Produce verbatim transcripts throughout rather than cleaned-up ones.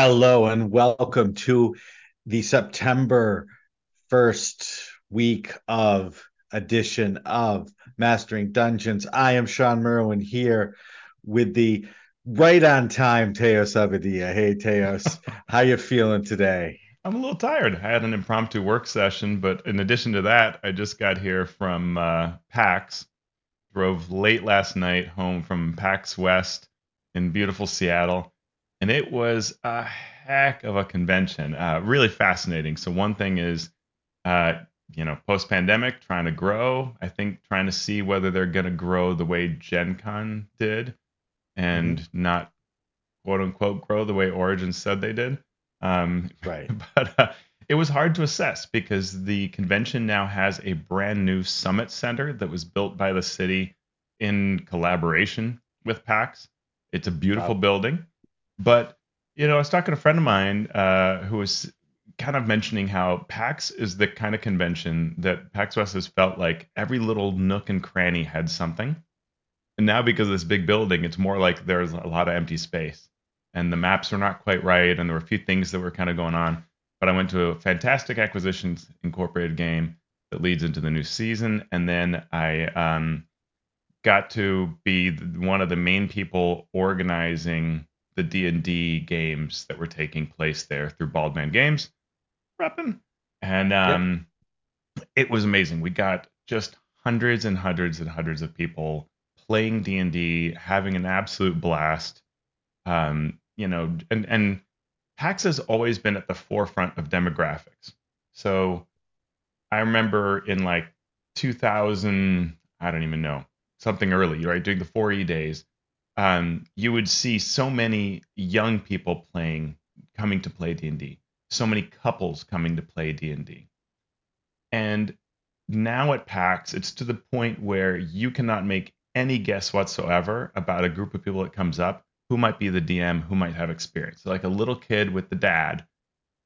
Hello and welcome to the September first week of edition of Mastering Dungeons. I am Sean Merwin here with the right on time Teos Abadia. Hey Teos, how you feeling today? I'm a little tired. I had an impromptu work session, but in addition to that, I just got here from uh, PAX. Drove late last night home from PAX West in beautiful Seattle. And it was a heck of a convention, uh, really fascinating. So one thing is, uh, you know, post-pandemic, trying to grow. I think trying to see whether they're going to grow the way Gen Con did and mm-hmm. not, quote-unquote, grow the way Origin said they did. Um, right. But uh, it was hard to assess because the convention now has a brand new summit center that was built by the city in collaboration with PAX. It's a beautiful wow. building. But, you know, I was talking to a friend of mine uh, who was kind of mentioning how PAX is the kind of convention that PAX West has felt like every little nook and cranny had something. And now because of this big building, it's more like there's a lot of empty space and the maps are not quite right. And there were a few things that were kind of going on. But I went to a fantastic Acquisitions Incorporated game that leads into the new season. And then I um, got to be one of the main people organizing the D and D games that were taking place there through Baldman Games, repping, and um, yep. It was amazing. We got just hundreds and hundreds and hundreds of people playing D and D, having an absolute blast. Um, you know, and and PAX has always been at the forefront of demographics. So I remember in like two thousand, I don't even know, something early, right, during the four E days. Um, you would see so many young people playing, coming to play D and D, so many couples coming to play D and D. And now at PAX, it's to the point where you cannot make any guess whatsoever about a group of people that comes up, who might be the D M, who might have experience. Like a little kid with the dad.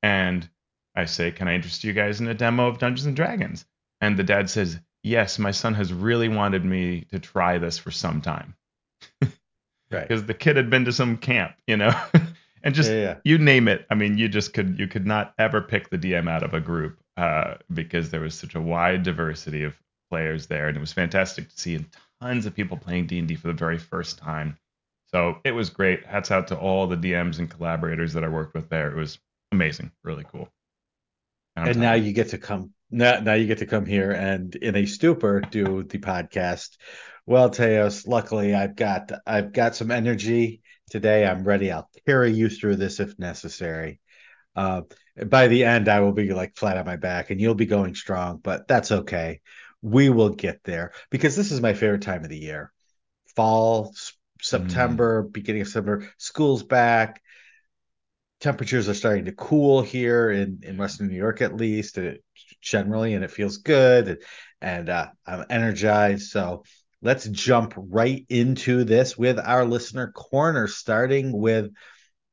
And I say, can I interest you guys in a demo of Dungeons and Dragons? And the dad says, yes, my son has really wanted me to try this for some time. Because right. The kid had been to some camp, you know, and just yeah, yeah. you name it. I mean, you just could you could not ever pick the D M out of a group uh, because there was such a wide diversity of players there. And it was fantastic to see tons of people playing D and D for the very first time. So it was great. Hats out to all the D Ms and collaborators that I worked with there. It was amazing. Really cool. And, and now you get to come. Now, now you get to come here and in a stupor do the podcast. Well, Teos, luckily I've got I've got some energy today. I'm ready. I'll carry you through this if necessary. Uh, by the end, I will be like flat on my back and you'll be going strong, but that's okay. We will get there because this is my favorite time of the year. Fall, sp- September, mm. beginning of September, school's back. Temperatures are starting to cool here in, in Western New York, at least it, generally, and it feels good. And, and uh, I'm energized. So let's jump right into this with our listener corner, starting with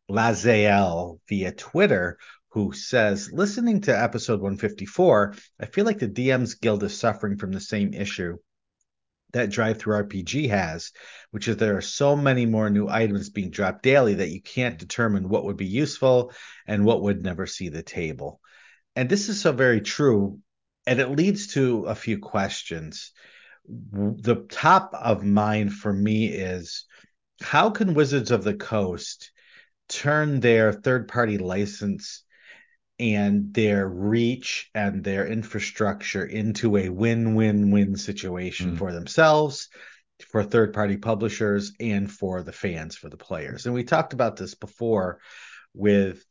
Lazael via Twitter, who says, listening to episode one fifty-four, I feel like the D Ms Guild is suffering from the same issue that DriveThruRPG has, which is there are so many more new items being dropped daily that you can't determine what would be useful and what would never see the table. And this is so very true, and it leads to a few questions. The top of mind for me is, how can Wizards of the Coast turn their third-party license and their reach and their infrastructure into a win-win-win situation mm. for themselves, for third-party publishers, and for the fans, for the players? And we talked about this before with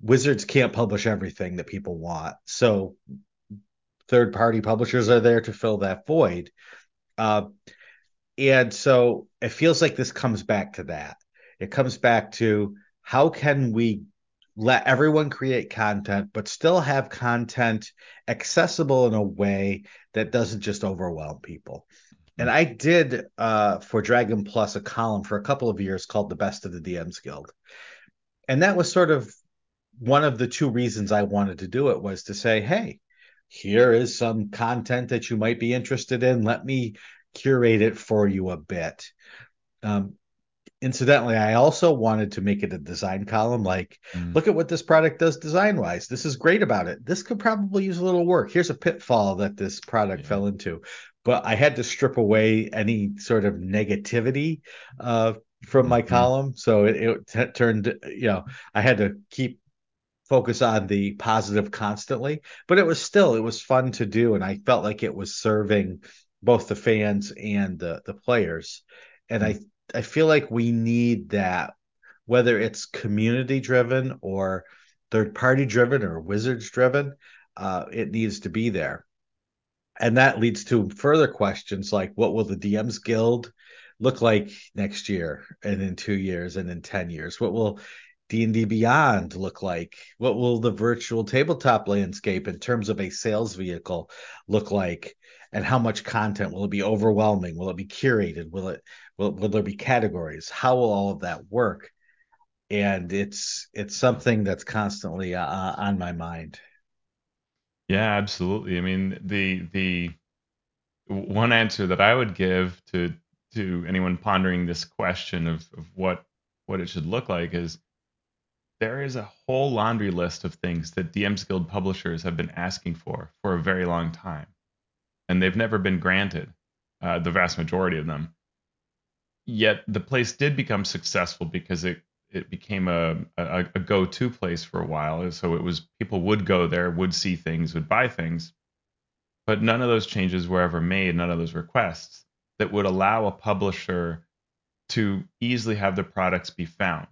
Wizards can't publish everything that people want. So third-party publishers are there to fill that void. Uh, and so it feels like this comes back to that. It comes back to how can we let everyone create content, but still have content accessible in a way that doesn't just overwhelm people. And I did uh, for Dragon Plus a column for a couple of years called The Best of the D Ms Guild. And that was sort of one of the two reasons I wanted to do it, was to say, hey, here is some content that you might be interested in. Let me curate it for you a bit. Um, incidentally, I also wanted to make it a design column. Like, mm. look at what this product does design-wise. This is great about it. This could probably use a little work. Here's a pitfall that this product yeah. fell into. But I had to strip away any sort of negativity uh, from my mm-hmm. column. So it, it t- turned, you know, I had to keep focus on the positive constantly. But it was still, it was fun to do. And I felt like it was serving both the fans and the, the players. And I I feel like we need that, whether it's community driven or third party driven or Wizards driven, uh, it needs to be there. And that leads to further questions like, what will the D Ms Guild look like next year and in two years and in ten years? What will D and D Beyond look like? What will the virtual tabletop landscape in terms of a sales vehicle look like? And how much content? Will it be overwhelming? Will it be curated? Will it will, will there be categories? How will all of that work? And it's it's something that's constantly uh, on my mind. Yeah, absolutely. I mean, the the one answer that I would give to to anyone pondering this question of, of what what it should look like is there is a whole laundry list of things that D Ms Guild publishers have been asking for for a very long time. And they've never been granted, uh, the vast majority of them. Yet the place did become successful because it, it became a, a, a go-to place for a while. And so it was, people would go there, would see things, would buy things. But none of those changes were ever made, none of those requests that would allow a publisher to easily have their products be found.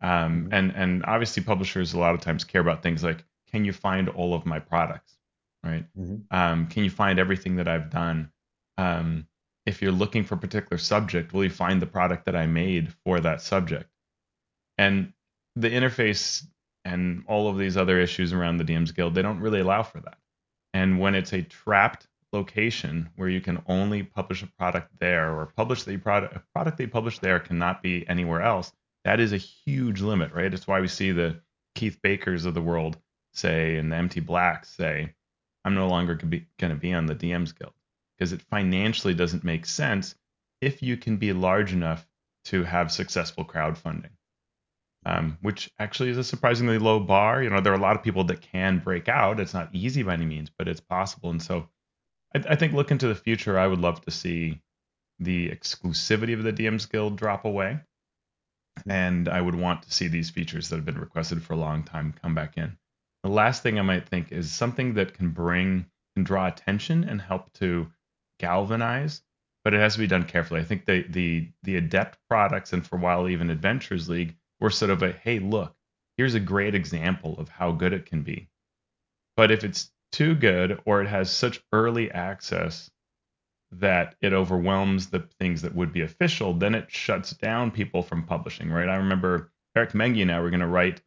Um, and, and obviously publishers a lot of times care about things like, can you find all of my products? Right? Mm-hmm. Um, can you find everything that I've done? Um, if you're looking for a particular subject, will you find the product that I made for that subject? And the interface and all of these other issues around the D Ms Guild, they don't really allow for that. And when it's a trapped location where you can only publish a product there, or publish the product, a product they publish there cannot be anywhere else, that is a huge limit, right? It's why we see the Keith Bakers of the world say, and the M T Blacks say, I'm no longer going to be on the D Ms Guild, because it financially doesn't make sense if you can be large enough to have successful crowdfunding, um, which actually is a surprisingly low bar. You know, there are a lot of people that can break out. It's not easy by any means, but it's possible. And so I, I think looking to the future, I would love to see the exclusivity of the D Ms Guild drop away. And I would want to see these features that have been requested for a long time come back in. The last thing I might think is something that can bring and draw attention and help to galvanize, but it has to be done carefully. I think the the the adept products, and for a while even Adventures League, were sort of a, hey, look, here's a great example of how good it can be. But if it's too good, or it has such early access that it overwhelms the things that would be official, then it shuts down people from publishing, right? I remember Eric Mengi and I were going to write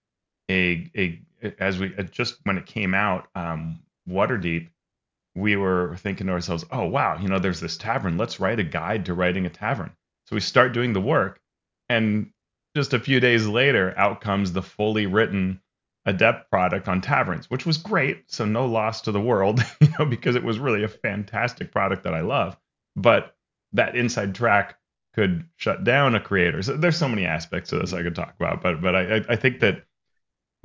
a a as we just when it came out, um, Waterdeep, we were thinking to ourselves, oh, wow, you know, there's this tavern. Let's write a guide to writing a tavern. So we start doing the work. And just a few days later, out comes the fully written adept product on taverns, which was great. So no loss to the world, you know, because it was really a fantastic product that I love. But that inside track could shut down a creator. So there's so many aspects of this I could talk about. But but I, I think that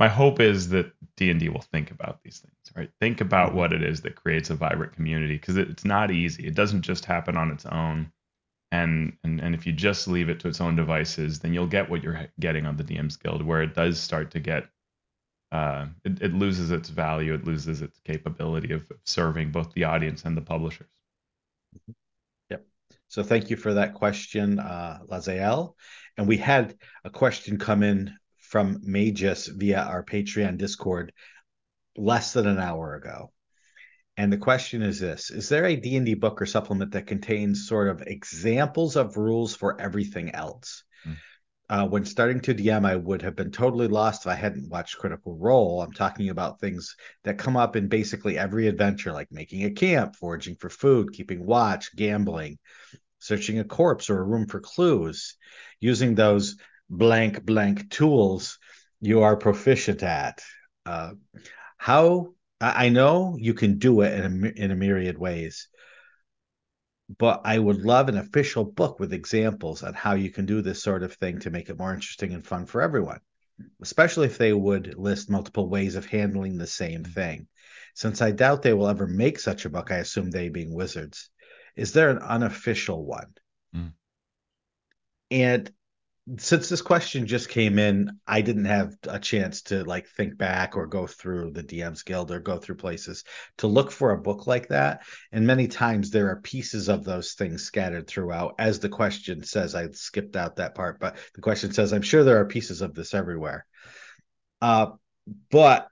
my hope is that D and D will think about these things, right? Think about what it is that creates a vibrant community, because it's not easy. It doesn't just happen on its own. And, and and if you just leave it to its own devices, then you'll get what you're getting on the D Ms Guild, where it does start to get, uh, it, it loses its value. It loses its capability of serving both the audience and the publishers. Yep. So thank you for that question, uh, Lazael. And we had a question come in from Magus via our Patreon Discord less than an hour ago. And the question is this: is there a D and D book or supplement that contains sort of examples of rules for everything else? Mm. Uh, when starting to D M, I would have been totally lost if I hadn't watched Critical Role. I'm talking about things that come up in basically every adventure, like making a camp, foraging for food, keeping watch, gambling, searching a corpse or a room for clues, using those blank blank tools you are proficient at. Uh, how I know you can do it in a, in a myriad ways, but I would love an official book with examples on how you can do this sort of thing to make it more interesting and fun for everyone, especially if they would list multiple ways of handling the same thing. Since I doubt they will ever make such a book, I assume they being Wizards. Is there an unofficial one? Mm. And since this question just came in, I didn't have a chance to like think back or go through the D Ms Guild or go through places to look for a book like that. And many times there are pieces of those things scattered throughout. As the question says, I skipped out that part, but the question says, I'm sure there are pieces of this everywhere. Uh, but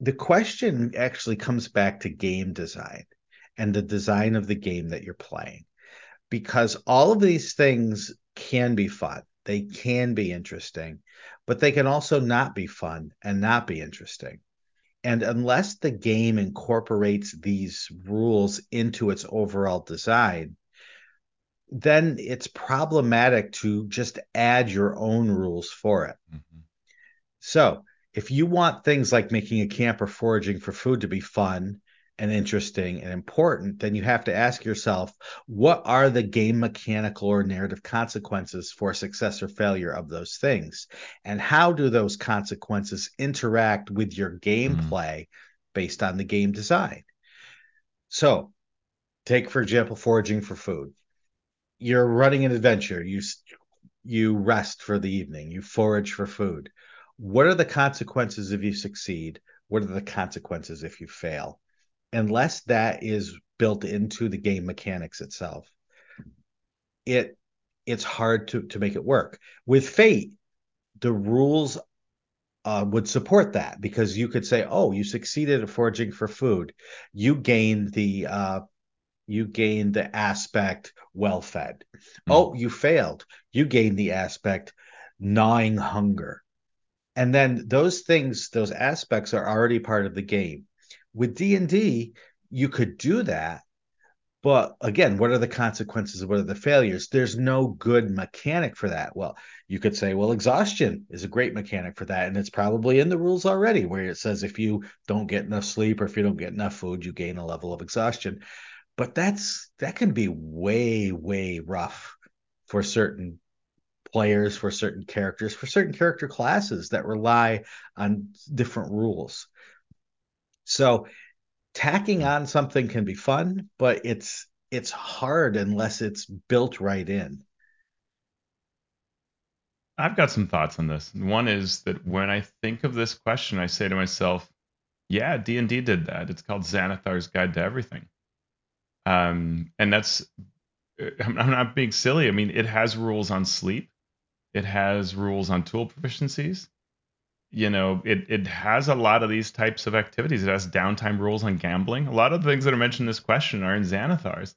the question actually comes back to game design and the design of the game that you're playing, because all of these things can be fun. They can be interesting, but they can also not be fun and not be interesting. And unless the game incorporates these rules into its overall design, then it's problematic to just add your own rules for it. Mm-hmm. So if you want things like making a camp or foraging for food to be fun and interesting and important, then you have to ask yourself, what are the game mechanical or narrative consequences for success or failure of those things? And how do those consequences interact with your gameplay mm-hmm. based on the game design? So take, for example, foraging for food. You're running an adventure. You, you rest for the evening. You forage for food. What are the consequences if you succeed? What are the consequences if you fail? Unless that is built into the game mechanics itself, it it's hard to, to make it work. With Fate, the rules uh, would support that, because you could say, oh, you succeeded at foraging for food. You gained the uh, you gained the aspect well-fed. Mm-hmm. Oh, you failed. You gained the aspect gnawing hunger. And then those things, those aspects are already part of the game. With D and D, you could do that, but again, what are the consequences? What are the failures? There's no good mechanic for that. Well, you could say, well, exhaustion is a great mechanic for that, and it's probably in the rules already, where it says if you don't get enough sleep or if you don't get enough food, you gain a level of exhaustion. But that's that can be way, way rough for certain players, for certain characters, for certain character classes that rely on different rules. So tacking on something can be fun, but it's it's hard unless it's built right in. I've got some thoughts on this. One is that when I think of this question, I say to myself, yeah, D and D did that. It's called Xanathar's Guide to Everything. Um, and that's, I'm not being silly. I mean, it has rules on sleep. It has rules on tool proficiencies. You know, it, it has a lot of these types of activities. It has downtime rules on gambling. A lot of the things that are mentioned in this question are in Xanathar's.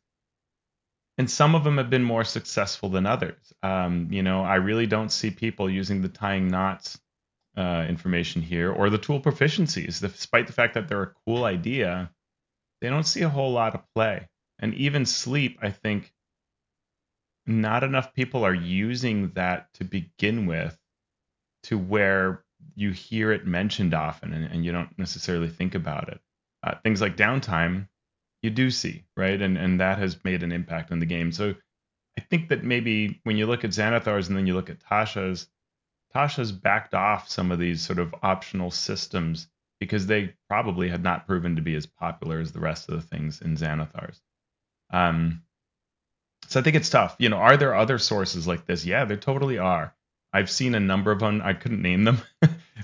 And some of them have been more successful than others. Um, you know, I really don't see people using the tying knots uh, information here or the tool proficiencies. Despite the fact that they're a cool idea, they don't see a whole lot of play. And even sleep, I think, not enough people are using that to begin with, to where you hear it mentioned often and, and you don't necessarily think about it. Uh, things like downtime, you do see, right? And and that has made an impact on the game. So I think that maybe when you look at Xanathar's and then you look at Tasha's, Tasha's backed off some of these sort of optional systems because they probably had not proven to be as popular as the rest of the things in Xanathar's. Um, so I think it's tough. You know, are there other sources like this? Yeah, there totally are. I've seen a number of them. I couldn't name them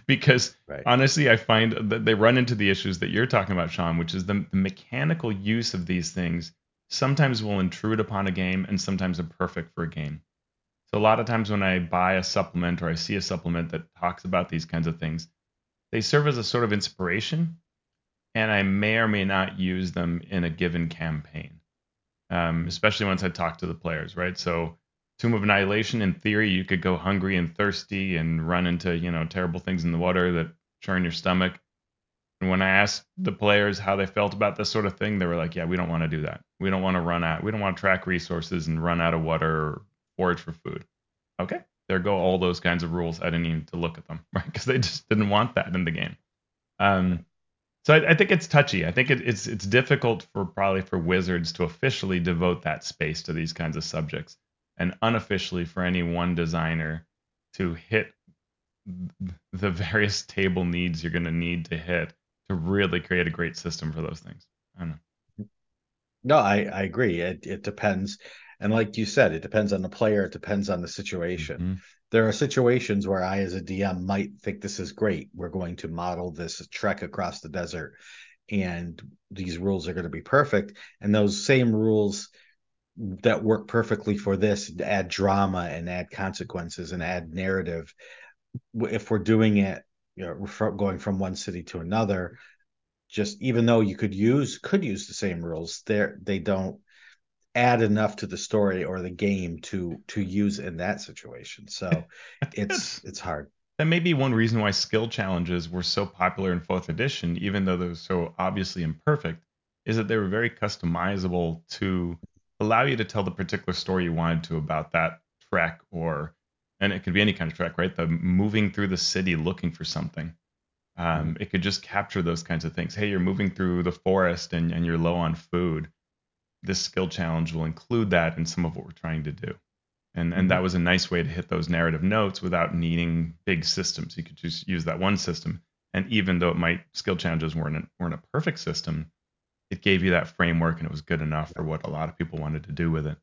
because right. honestly, I find that they run into the issues that you're talking about, Sean, which is the mechanical use of these things sometimes will intrude upon a game and sometimes are perfect for a game. So a lot of times when I buy a supplement or I see a supplement that talks about these kinds of things, they serve as a sort of inspiration, and I may or may not use them in a given campaign, um, especially once I talk to the players, right? So Tomb of Annihilation, in theory, you could go hungry and thirsty and run into, you know, terrible things in the water that churn your stomach. And when I asked the players how they felt about this sort of thing, they were like, yeah, we don't want to do that. We don't want to run out. We don't want to track resources and run out of water or forage for food. Okay, there go all those kinds of rules. I didn't even need to look at them, right? Because they just didn't want that in the game. Um, So I, I think it's touchy. I think it, it's it's difficult for probably for Wizards to officially devote that space to these kinds of subjects, and unofficially for any one designer to hit the various table needs you're going to need to hit to really create a great system for those things. I don't know. No, I, I agree. It, it depends. And like you said, it depends on the player. It depends on the situation. Mm-hmm. There are situations where I, as a D M, might think this is great. We're going to model this trek across the desert, and these rules are going to be perfect. And those same rules that work perfectly for this add drama and add consequences and add narrative. If we're doing it, you know, going from one city to another, just even though you could use could use the same rules, there they don't add enough to the story or the game to to use in that situation. So it's it's hard. That may be one reason why skill challenges were so popular in fourth edition, even though they're so obviously imperfect, is that they were very customizable to allow you to tell the particular story you wanted to about that trek, or and it could be any kind of track, right? The moving through the city looking for something. Um, it could just capture those kinds of things. Hey, you're moving through the forest and, and you're low on food. This skill challenge will include that in some of what we're trying to do. And and that was a nice way to hit those narrative notes without needing big systems. You could just use that one system. And even though it might, skill challenges weren't a, weren't a perfect system, it gave you that framework, and it was good enough for what a lot of people wanted to do with it.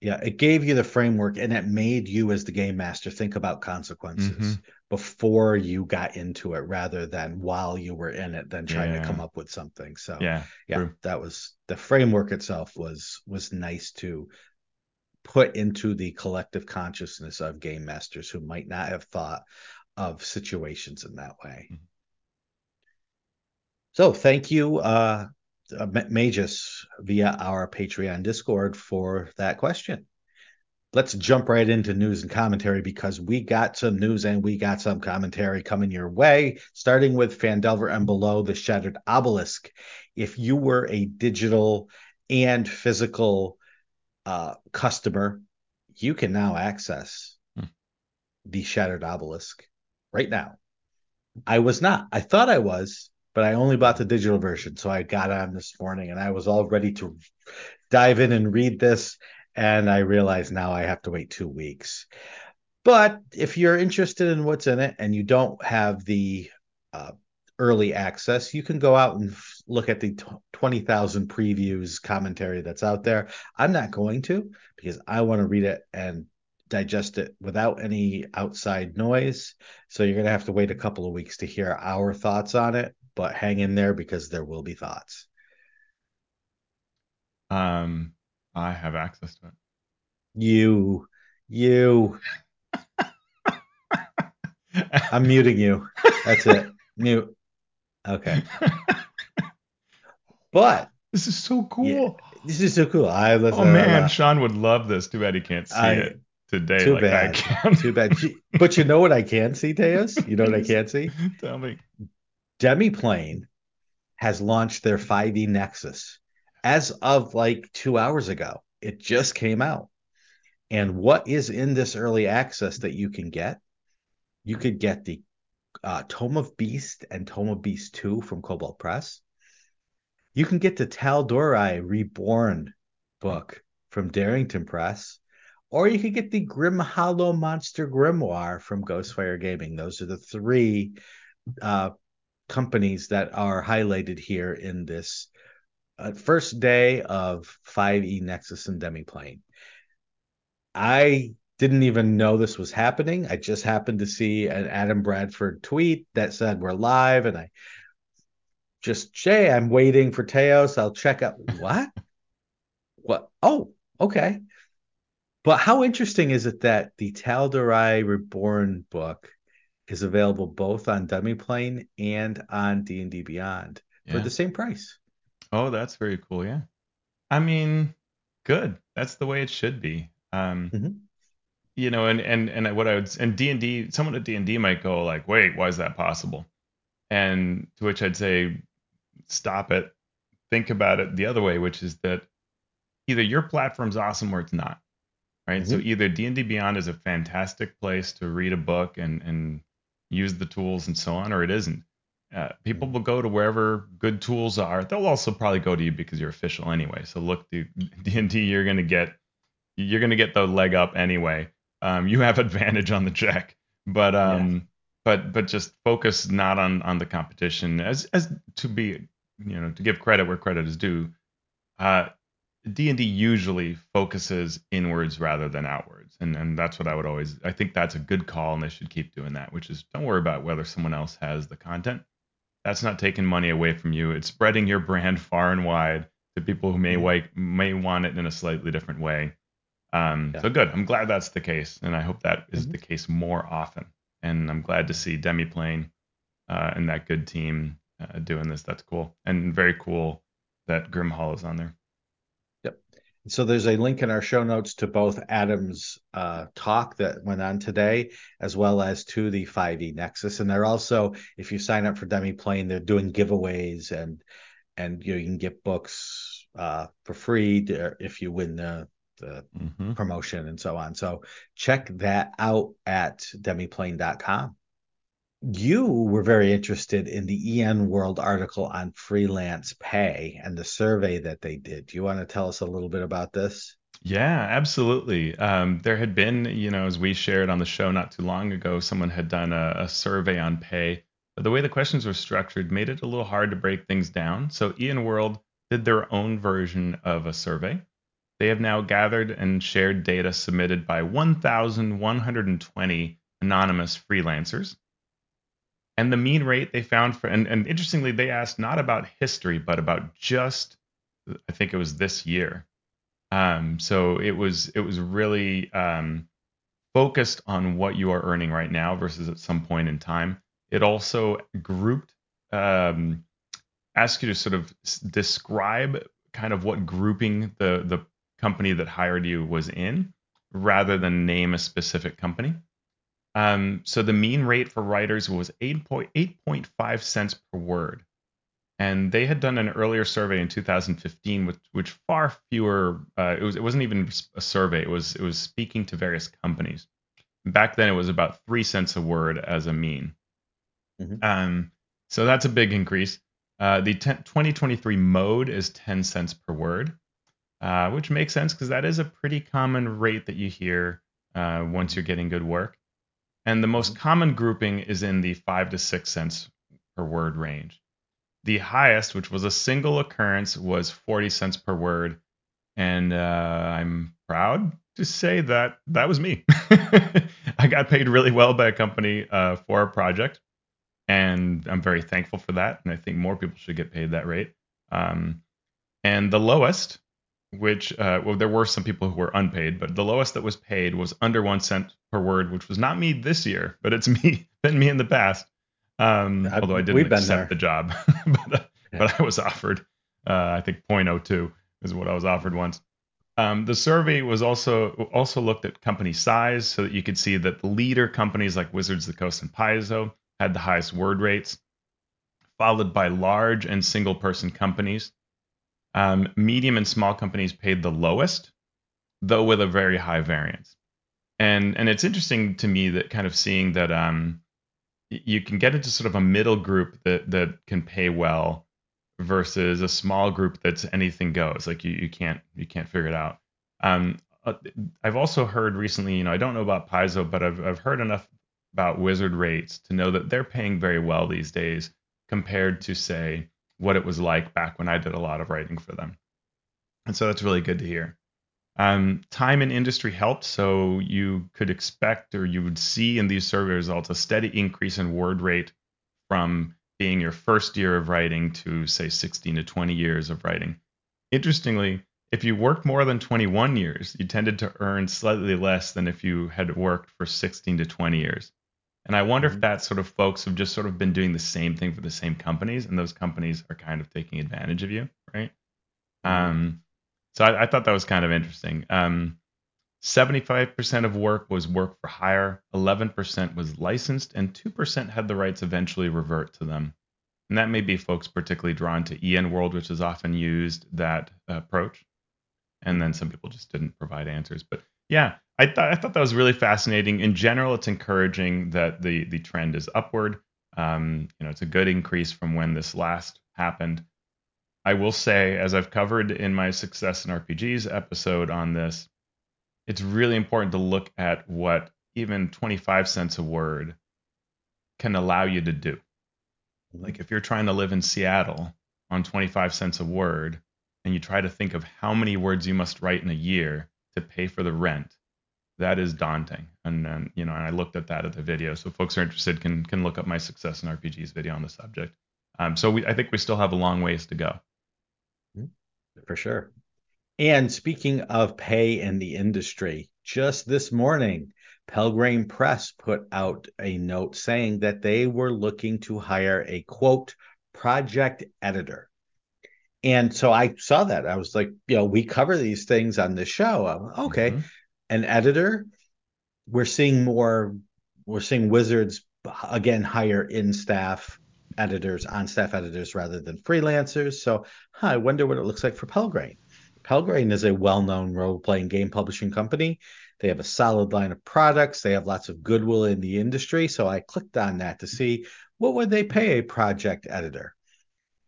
Yeah, it gave you the framework, and it made you as the game master think about consequences mm-hmm. before you got into it, rather than while you were in it, than trying yeah. to come up with something. So yeah, yeah true. That was the framework itself was was nice to put into the collective consciousness of game masters who might not have thought of situations in that way. Mm-hmm. So thank you, uh, Uh, Magus, via our Patreon Discord for that question. Let's jump right into news and commentary, because we got some news and we got some commentary coming your way, starting with Phandelver and Below the Shattered Obelisk. If you were a digital and physical uh, customer, you can now access hmm. the Shattered Obelisk right now. I was not. I thought I was. But I only bought the digital version, so I got on this morning, and I was all ready to dive in and read this, and I realized now I have to wait two weeks. But if you're interested in what's in it and you don't have the uh, early access, you can go out and look at the twenty thousand previews commentary that's out there. I'm not going to, because I want to read it and digest it without any outside noise. So you're going to have to wait a couple of weeks to hear our thoughts on it. But hang in there, because there will be thoughts. Um, I have access to it. You, you. I'm muting you. That's it. Mute. Okay. But this is so cool. Yeah, this is so cool. I listen. Oh man, uh, Sean would love this. Too bad he can't see I, it today. Too like bad. I can. Too bad. But you know what I can see, Teos? You know what I can see? Tell me. Demiplane has launched their five e Nexus as of like two hours ago. It just came out. And what is in this early access that you can get? You could get the uh, Tome of Beast and Tome of Beast two from Cobalt Press. You can get the Tal'Dorei Reborn book from Darrington Press. Or you could get the Grim Hollow Monster Grimoire from Ghostfire Gaming. Those are the three uh companies that are highlighted here in this uh, first day of five e Nexus and Demiplane. I didn't even know this was happening. I just happened to see an Adam Bradford tweet that said we're live, and I just, Jay, I'm waiting for Teos. I'll check out. What? What? Oh, okay. But how interesting is it that the Tal'Dorei Reborn book is available both on Demiplane and on D and D Beyond yeah. for the same price. Oh, that's very cool. Yeah. I mean, good. That's the way it should be. Um, mm-hmm. You know, and, and, and what I would, and D and D, someone at D and D might go like, wait, why is that possible? And to which I'd say, stop it. Think about it the other way, which is that either your platform's awesome or it's not. Right. Mm-hmm. So either D and D Beyond is a fantastic place to read a book and, and, use the tools and so on, or it isn't. Uh, people will go to wherever good tools are. They'll also probably go to you because you're official anyway. So look, D and D, you're gonna get you're gonna get the leg up anyway. Um, you have advantage on the check, but um, yes. but but just focus not on on the competition. As as to be, you know, to give credit where credit is due. Uh, D and D usually focuses inwards rather than outwards, and and that's what I would always. I think that's a good call, and they should keep doing that. Which is, don't worry about whether someone else has the content. That's not taking money away from you. It's spreading your brand far and wide to people who may like, may want it in a slightly different way. Um, yeah. So good. I'm glad that's the case, and I hope that is mm-hmm. the case more often. And I'm glad to see Demiplane uh, and that good team uh, doing this. That's cool, and very cool that Grimhall is on there. Yep. So there's a link in our show notes to both Adam's uh, talk that went on today, as well as to the five e Nexus. And they're also, if you sign up for Demiplane, they're doing giveaways, and and you know, you can get books uh, for free to, if you win the, the mm-hmm. promotion and so on. So check that out at demiplane dot com. You were very interested in the E N World article on freelance pay and the survey that they did. Do you want to tell us a little bit about this? Yeah, absolutely. Um, there had been, you know, as we shared on the show not too long ago, someone had done a, a survey on pay. But the way the questions were structured made it a little hard to break things down. So E N World did their own version of a survey. They have now gathered and shared data submitted by one thousand one hundred twenty anonymous freelancers. And the mean rate they found for, and, and interestingly, they asked not about history, but about just, I think it was this year. Um, so it was it was really um, focused on what you are earning right now versus at some point in time. It also grouped, um, asked you to sort of describe kind of what grouping the the company that hired you was in, rather than name a specific company. Um, so the mean rate for writers was eight point five cents per word. And they had done an earlier survey in two thousand fifteen, which, which far fewer, uh, it was, it wasn't even a survey. It was, it was speaking to various companies. Back then it was about three cents a word as a mean. Mm-hmm. Um, so that's a big increase. Uh, the ten, twenty twenty-three mode is ten cents per word, uh, which makes sense because that is a pretty common rate that you hear uh, once you're getting good work. And the most common grouping is in the five to six cents per word range. The highest, which was a single occurrence, was forty cents per word. And uh, I'm proud to say that that was me. I got paid really well by a company uh, for a project. And I'm very thankful for that. And I think more people should get paid that rate. Um, and the lowest, which, uh, well, there were some people who were unpaid, but the lowest that was paid was under one cent per word, which was not me this year, but it's me, been me in the past. Um, I, although I didn't accept the job, but, uh, yeah. but I was offered, uh, I think zero point zero two is what I was offered once. Um, the survey was also, also looked at company size so that you could see that the leader companies like Wizards of the Coast and Paizo had the highest word rates, followed by large and single person companies. Um, medium and small companies paid the lowest, though with a very high variance. And and it's interesting to me that kind of seeing that um, you can get into sort of a middle group that, that can pay well versus a small group that's anything goes. Like you, you can't you can't figure it out. Um, I've also heard recently, you know, I don't know about Paizo, but I've I've heard enough about Wizard rates to know that they're paying very well these days compared to, say, what it was like back when I did a lot of writing for them. And so that's really good to hear. Um, time in industry helped. So you could expect, or you would see in these survey results, a steady increase in word rate from being your first year of writing to, say, sixteen to twenty years of writing. Interestingly, if you worked more than twenty-one years, you tended to earn slightly less than if you had worked for sixteen to twenty years. And I wonder if that sort of folks have just sort of been doing the same thing for the same companies, and those companies are kind of taking advantage of you, right? Um, so I, I thought that was kind of interesting. Um, seventy-five percent of work was work for hire, eleven percent was licensed, and two percent had the rights eventually revert to them. And that may be folks particularly drawn to E N World, which has often used that approach. And then some people just didn't provide answers. But yeah, I thought I thought that was really fascinating. In general, it's encouraging that the the trend is upward. Um, you know, it's a good increase from when this last happened. I will say, as I've covered in my Success in R P Gs episode on this, it's really important to look at what even twenty-five cents a word can allow you to do. Like if you're trying to live in Seattle on twenty-five cents a word, and you try to think of how many words you must write in a year to pay for the rent, that is daunting. And, and you know, and I looked at that at the video. So folks are interested can can look up my Success in R P Gs video on the subject. Um, so we, I think we still have a long ways to go. For sure. And speaking of pay in the industry, just this morning, Pelgrane Press put out a note saying that they were looking to hire a, quote, project editor. And so I saw that. I was like, you know, we cover these things on the show. I'm like, okay, mm-hmm. An editor, we're seeing more, we're seeing Wizards, again, hire in-staff editors, on-staff editors rather than freelancers. So huh, I wonder what it looks like for Pelgrane. Pelgrane is a well-known role-playing game publishing company. They have a solid line of products. They have lots of goodwill in the industry. So I clicked on that to see what would they pay a project editor.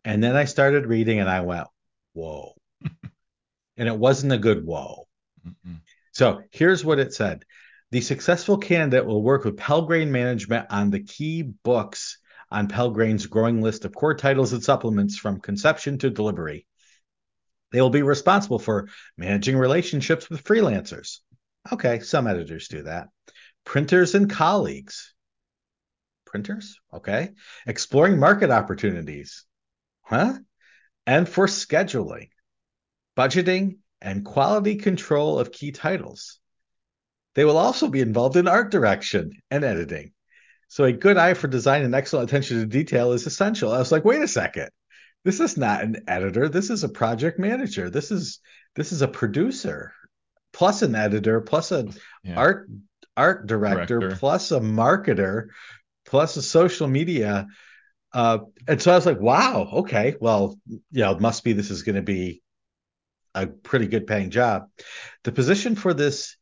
And then I started reading and I went, whoa. And it wasn't a good whoa. Mm-mm. So here's what it said. The successful candidate will work with Pelgrane management on the key books on Pelgrane's growing list of core titles and supplements from conception to delivery. They will be responsible for managing relationships with freelancers. Okay, some editors do that. Printers and colleagues. Printers? Okay. Exploring market opportunities. Huh? And for scheduling, budgeting, and quality control of key titles. They will also be involved in art direction and editing. So a good eye for design and excellent attention to detail is essential. I was like, wait a second. This is not an editor. This is a project manager. This is this is a producer, plus an editor, plus an yeah. art art director, director, plus a marketer, plus a social media. Uh, and so I was like, wow, okay, well, you know, it must be this is going to be a pretty good paying job. The position for this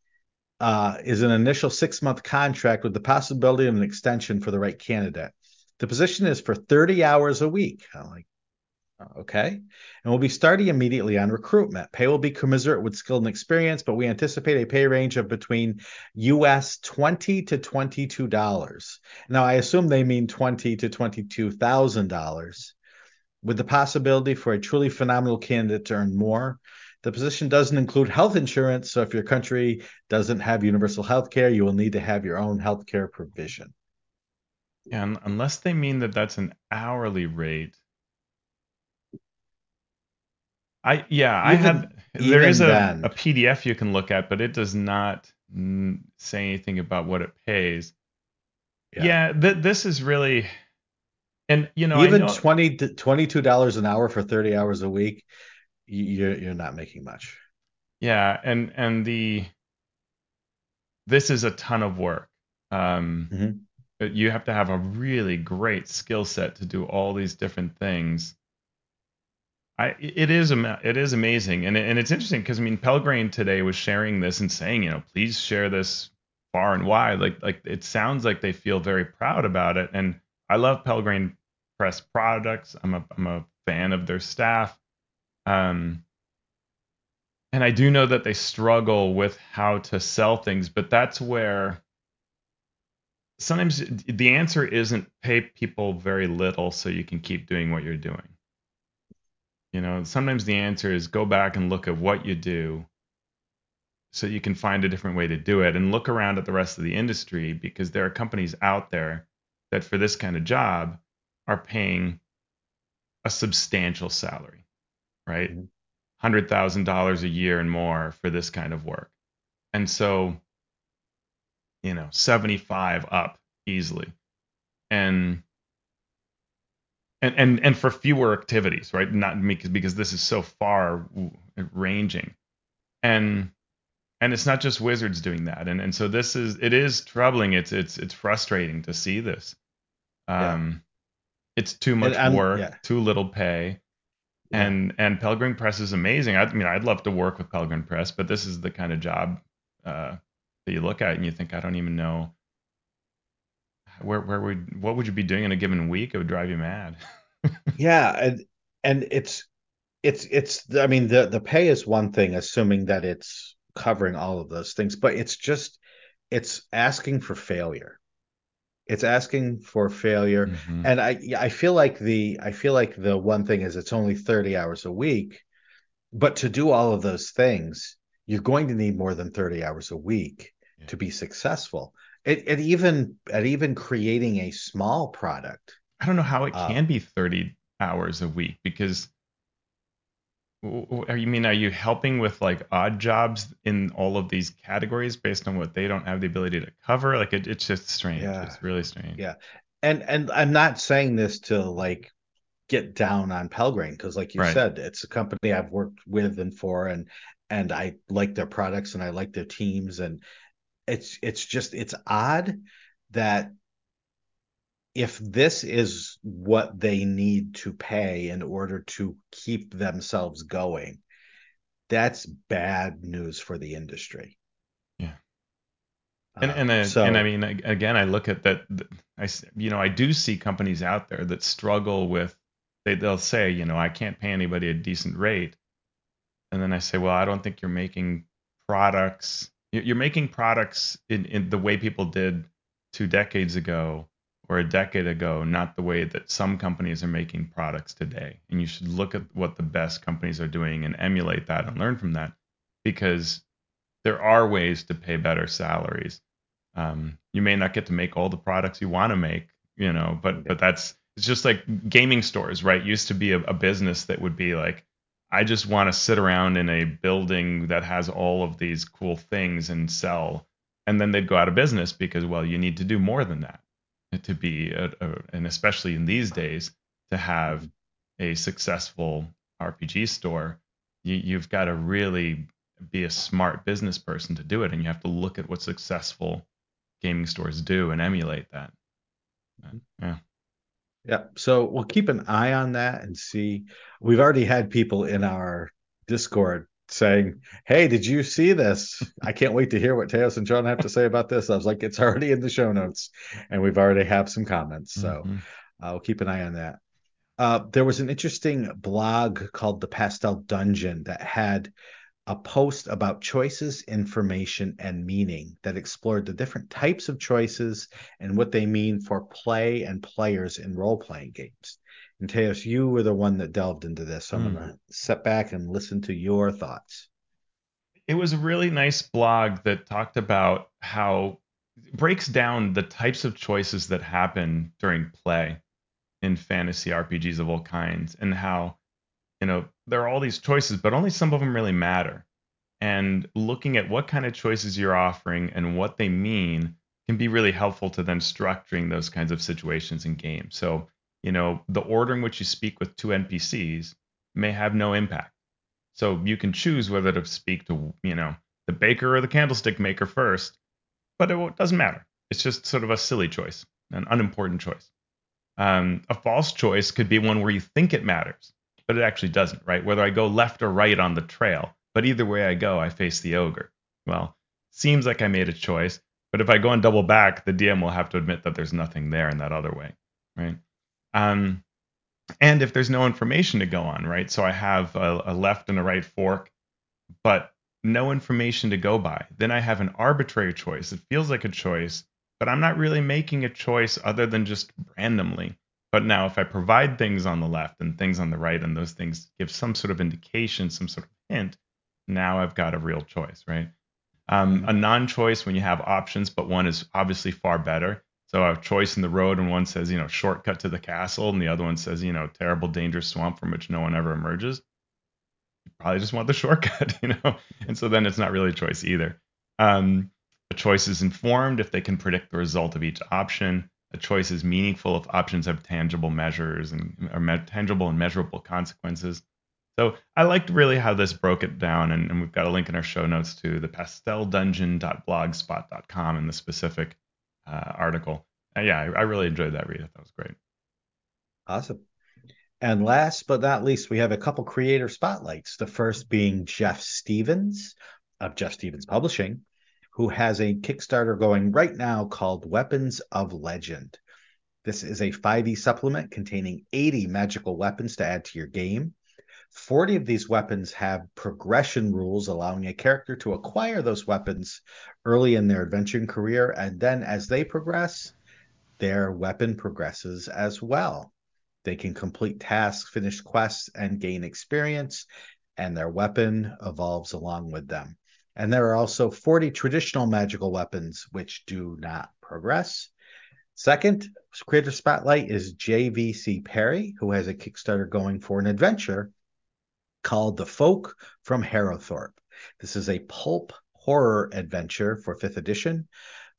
uh, is an initial six-month contract with the possibility of an extension for the right candidate. The position is for thirty hours a week. I'm like, okay. And we'll be starting immediately on recruitment. Pay will be commensurate with skill and experience, but we anticipate a pay range of between U S twenty to twenty-two dollars. Now, I assume they mean twenty to twenty-two thousand dollars, with the possibility for a truly phenomenal candidate to earn more. The position doesn't include health insurance, so if your country doesn't have universal health care, you will need to have your own health care provision. And unless they mean that that's an hourly rate, I yeah, even, I have there is a, a P D F you can look at, but it does not n- say anything about what it pays. Yeah, yeah th- this is really, and you know, even I know, twenty to twenty-two dollars an hour for thirty hours a week, you're you're not making much. Yeah, and and the this is a ton of work. Um, mm-hmm. You have to have a really great skill set to do all these different things. I, it is it is amazing, and and it's interesting because I mean Pelgrane today was sharing this and saying, you know, please share this far and wide. Like like it sounds like they feel very proud about it, and I love Pelgrane Press products. I'm a I'm a fan of their staff, um, and I do know that they struggle with how to sell things, but that's where sometimes the answer isn't pay people very little so you can keep doing what you're doing. You know, sometimes the answer is go back and look at what you do so you can find a different way to do it, and look around at the rest of the industry, because there are companies out there that for this kind of job are paying a substantial salary, right? Mm-hmm. one hundred thousand dollars a year and more for this kind of work. And so, you know, seventy-five up easily. And And, and and for fewer activities, right? Not because because this is so far ranging, and and it's not just Wizards doing that, and and so this is it is troubling. It's it's it's frustrating to see this. Um, yeah. It's too much work, yeah. too little pay, yeah. and and Pelgrane Press is amazing. I, I mean, I'd love to work with Pelgrane Press, but this is the kind of job uh, that you look at and you think, I don't even know where where would what would you be doing in a given week? It would drive you mad. Yeah, and and it's it's it's I mean the the pay is one thing, assuming that it's covering all of those things, but it's just it's asking for failure. It's asking for failure, mm-hmm. and I I feel like the I feel like the one thing is it's only thirty hours a week, but to do all of those things, you're going to need more than thirty hours a week yeah. to be successful. It, it even at even creating a small product. I don't know how it can uh, be thirty hours a week, because you mean are you helping with like odd jobs in all of these categories based on what they don't have the ability to cover? Like it, it's just strange. Yeah. It's really strange. Yeah, and and I'm not saying this to like get down on Pelgrane, because like you right. said, it's a company I've worked with and for, and and I like their products and I like their teams, and it's it's just it's odd that if this is what they need to pay in order to keep themselves going, that's bad news for the industry. Yeah. And uh, and, I, so, and I mean, again, I look at that. I, you know, I do see companies out there that struggle with, they, they'll say, you know, I can't pay anybody a decent rate. And then I say, well, I don't think you're making products. You're making products in, in the way people did two decades ago. Or a decade ago, not the way that some companies are making products today. And you should look at what the best companies are doing and emulate that and learn from that, because there are ways to pay better salaries. Um, you may not get to make all the products you want to make, you know, but but that's it's just like gaming stores, right? Used to be a, a business that would be like, I just want to sit around in a building that has all of these cool things and sell. And then they'd go out of business because, well, you need to do more than that. To be, a, a, and especially in these days, to have a successful R P G store, you, you've got to really be a smart business person to do it, and you have to look at what successful gaming stores do and emulate that. Yeah. Yeah. So we'll keep an eye on that and see. We've already had people in our Discord saying, hey, did you see this? I can't wait to hear what Teos and Sean have to say about this. I was like, it's already in the show notes, and we've already have some comments. So mm-hmm. I'll keep an eye on that. Uh, there was an interesting blog called The Pastel Dungeon that had a post about choices, information, and meaning that explored the different types of choices and what they mean for play and players in role-playing games. And Teos, you were the one that delved into this. So I'm mm. going to sit back and listen to your thoughts. It was a really nice blog that talked about how it breaks down the types of choices that happen during play in fantasy R P Gs of all kinds, and how, you know, there are all these choices, but only some of them really matter. And looking at what kind of choices you're offering and what they mean can be really helpful to then structuring those kinds of situations in games. So, you know, the order in which you speak with two N P Cs may have no impact. So you can choose whether to speak to, you know, the baker or the candlestick maker first, but it doesn't matter. It's just sort of a silly choice, an unimportant choice. Um, a false choice could be one where you think it matters, but it actually doesn't, right? Whether I go left or right on the trail, but either way I go, I face the ogre. Well, seems like I made a choice, but if I go and double back, the D M will have to admit that there's nothing there in that other way, right? Um, and if there's no information to go on, right? So I have a, a left and a right fork, but no information to go by. Then I have an arbitrary choice. It feels like a choice, but I'm not really making a choice other than just randomly. But now if I provide things on the left and things on the right, and those things give some sort of indication, some sort of hint, now I've got a real choice, right? Um, a non-choice when you have options, but one is obviously far better. So I have choice in the road, and one says, you know, shortcut to the castle, and the other one says, you know, terrible, dangerous swamp from which no one ever emerges. You probably just want the shortcut, you know? And so then it's not really a choice either. Um, a choice is informed if they can predict the result of each option. A choice is meaningful if options have tangible measures and or me- tangible and measurable consequences. So I liked really how this broke it down, and, and we've got a link in our show notes to the pasteldungeon dot blogspot dot com in the specific Uh, article. Uh, yeah, I, I really enjoyed that read. That was great. Awesome. And last but not least, we have a couple creator spotlights. The first being Jeff Stevens of Jeff Stevens Publishing, who has a Kickstarter going right now called Weapons of Legend. This is a five e supplement containing eighty magical weapons to add to your game. forty of these weapons have progression rules, allowing a character to acquire those weapons early in their adventuring career, and then as they progress, their weapon progresses as well. They can complete tasks, finish quests, and gain experience, and their weapon evolves along with them. And there are also forty traditional magical weapons which do not progress. Second creator spotlight is J V C Perry, who has a Kickstarter going for an adventure called The Folk from Harrowthorpe. This is a pulp horror adventure for fifth edition,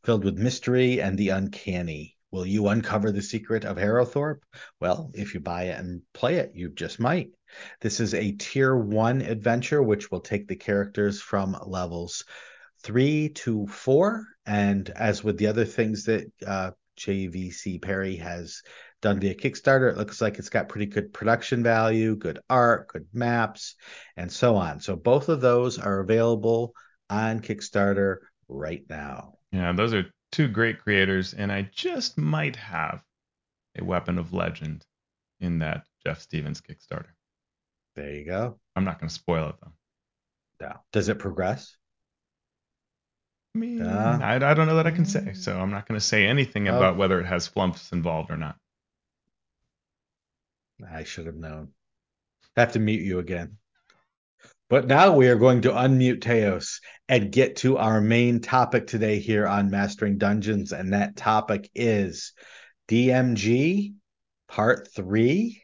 filled with mystery and the uncanny. Will you uncover the secret of Harrowthorpe? Well, if you buy it and play it, you just might. This is a tier one adventure, which will take the characters from levels three to four. And as with the other things that uh, J V C Perry has done via Kickstarter, it looks like it's got pretty good production value, good art, good maps, and so on. So both of those are available on Kickstarter right now. Yeah, those are two great creators, and I just might have a Weapon of Legend in that Jeff Stevens Kickstarter. There you go. I'm not going to spoil it, though. No. Does it progress? I mean, uh, I, I don't know that I can say, so I'm not going to say anything oh. about whether it has flumps involved or not. I should have known. I have to mute you again. But now we are going to unmute Teos and get to our main topic today here on Mastering Dungeons, and that topic is D M G Part three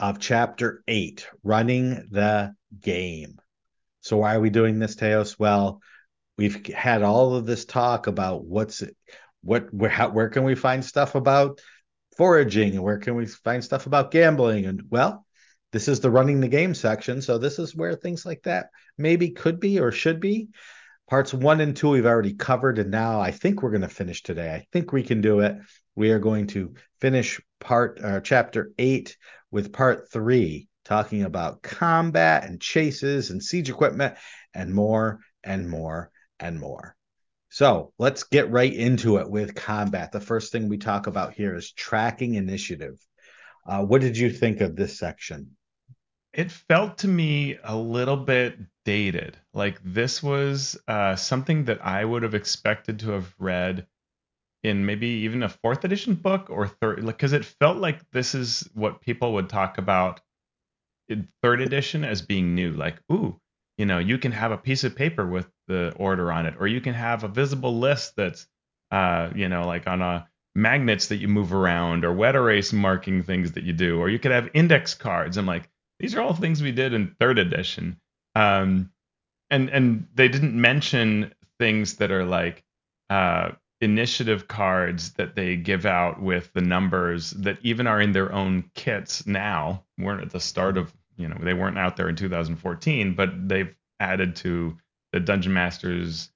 of Chapter eight, Running the Game. So why are we doing this, Teos? Well, we've had all of this talk about what's what where, how, where can we find stuff about foraging, and where can we find stuff about gambling, and well, this is the running the game section, so this is where things like that maybe could be or should be. Parts one and two we've already covered, and now I think we're going to finish today. I think we can do it. We are going to finish part uh, chapter eight with part three, talking about combat and chases and siege equipment and more and more and more. So let's get right into it with combat. The first thing we talk about here is tracking initiative. Uh, what did you think of this section? It felt to me a little bit dated. Like this was uh, something that I would have expected to have read in maybe even a fourth edition book or third, because it felt like this is what people would talk about in third edition as being new. Like, ooh, you know, you can have a piece of paper with the order on it, or you can have a visible list that's, uh, you know, like on a magnets that you move around, or wet erase marking things that you do, or you could have index cards. I'm like, these are all things we did in third edition. Um, and and they didn't mention things that are like uh, initiative cards that they give out with the numbers that even are in their own kits now. Weren't at the start of, you know, they weren't out there in two thousand fourteen, but they've added to the Dungeon Master's,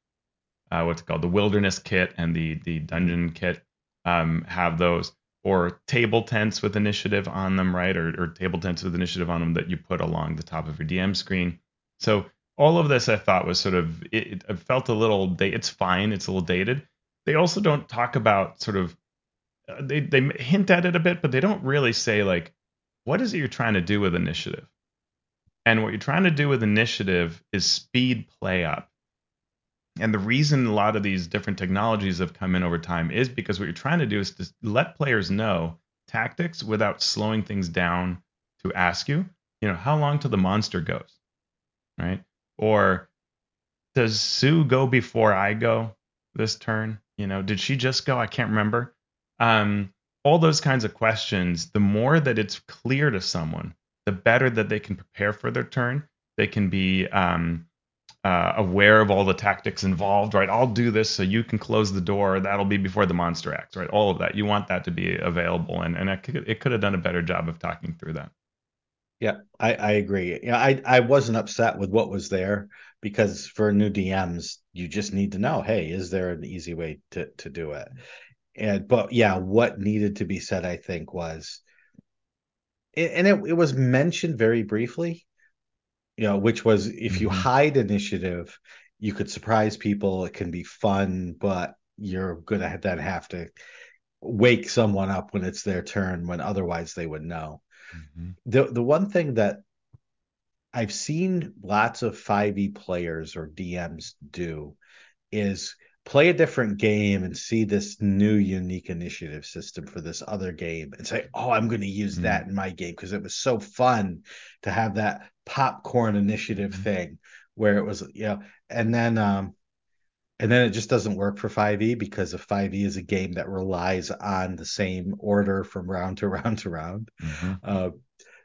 uh, what's it called, the Wilderness Kit and the the Dungeon Kit. Um, have those, or table tents with initiative on them, right? Or, or table tents with initiative on them that you put along the top of your D M screen. So all of this I thought was sort of, it, it felt a little, da- it's fine, it's a little dated. They also don't talk about sort of, uh, they, they hint at it a bit, but they don't really say like, what is it you're trying to do with initiative? And what you're trying to do with initiative is speed play up. And the reason a lot of these different technologies have come in over time is because what you're trying to do is to let players know tactics without slowing things down to ask you, you know, how long till the monster goes, right? Or does Sue go before I go this turn? You know, did she just go? I can't remember. Um, all those kinds of questions, the more that it's clear to someone, the better that they can prepare for their turn. They can be... Um, Uh, aware of all the tactics involved, right? I'll do this so you can close the door. That'll be before the monster acts, right? All of that. You want that to be available. And, and it could, it could have done a better job of talking through that. Yeah, I, I agree. You know, I, I wasn't upset with what was there because for new D Ms, you just need to know, hey, is there an easy way to, to do it? And but yeah, what needed to be said, I think, was, and it, it was mentioned very briefly, you know, which was if you hide initiative, you could surprise people. It can be fun, but you're going to then have to wake someone up when it's their turn, when otherwise they would know. Mm-hmm. The the one thing that I've seen lots of five e players or D Ms do is play a different game and see this new unique initiative system for this other game and say, oh, I'm going to use mm-hmm. that in my game because it was so fun to have that popcorn initiative mm-hmm. thing where it was, you know, and then um, and then it just doesn't work for five e because if five e is a game that relies on the same order from round to round to round. Mm-hmm. Uh,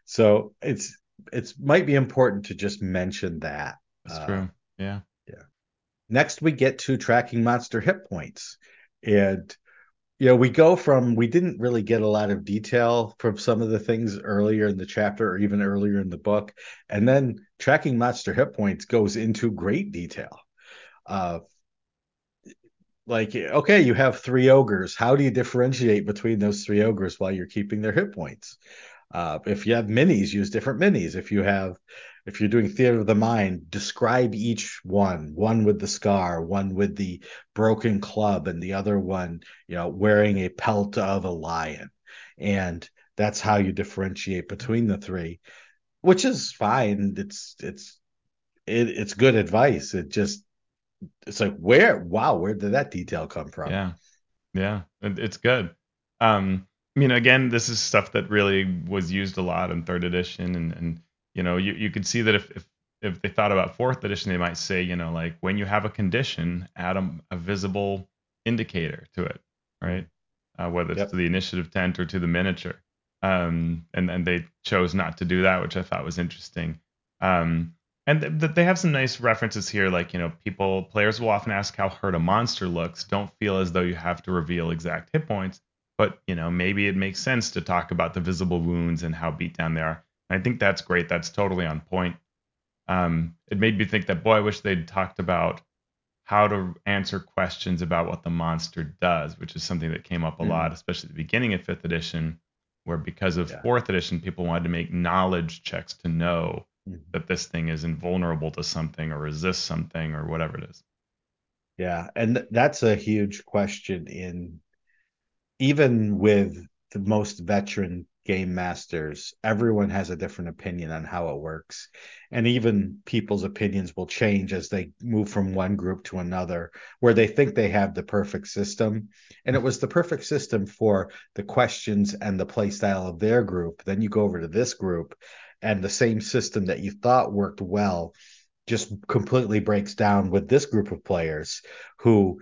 so it's, it's might be important to just mention that. That's uh, true. Yeah. Yeah. Next, we get to tracking monster hit points. And, you know, we go from, we didn't really get a lot of detail from some of the things earlier in the chapter or even earlier in the book. And then tracking monster hit points goes into great detail. Uh, like, okay, you have three ogres. How do you differentiate between those three ogres while you're keeping their hit points? Uh, if you have minis, use different minis. If you have, if you're doing theater of the mind, describe each one, one with the scar, one with the broken club, and the other one, you know, wearing a pelt of a lion. And that's how you differentiate between the three, which is fine. It's, it's, it, it's good advice. It just, it's like, where, wow, where did that detail come from? Yeah. Yeah. It's good. Um, I mean, again, this is stuff that really was used a lot in third edition. And, and you know, you, you could see that if, if if they thought about fourth edition, they might say, you know, like when you have a condition, add a, a visible indicator to it, right? Uh, whether it's yep. to the initiative tent or to the miniature. Um, and, and they chose not to do that, which I thought was interesting. Um, and th- th- they have some nice references here. Like, you know, people, players will often ask how hurt a monster looks. Don't feel as though you have to reveal exact hit points. But, you know, maybe it makes sense to talk about the visible wounds and how beat down they are. And I think that's great. That's totally on point. Um, it made me think that, boy, I wish they'd talked about how to answer questions about what the monster does, which is something that came up a mm. lot, especially at the beginning of fifth edition, where because of yeah. fourth edition, people wanted to make knowledge checks to know mm. that this thing is invulnerable to something or resists something or whatever it is. Yeah, and that's a huge question in... Even with the most veteran game masters, everyone has a different opinion on how it works. And even people's opinions will change as they move from one group to another, where they think they have the perfect system. And it was the perfect system for the questions and the play style of their group. Then you go over to this group, and the same system that you thought worked well just completely breaks down with this group of players who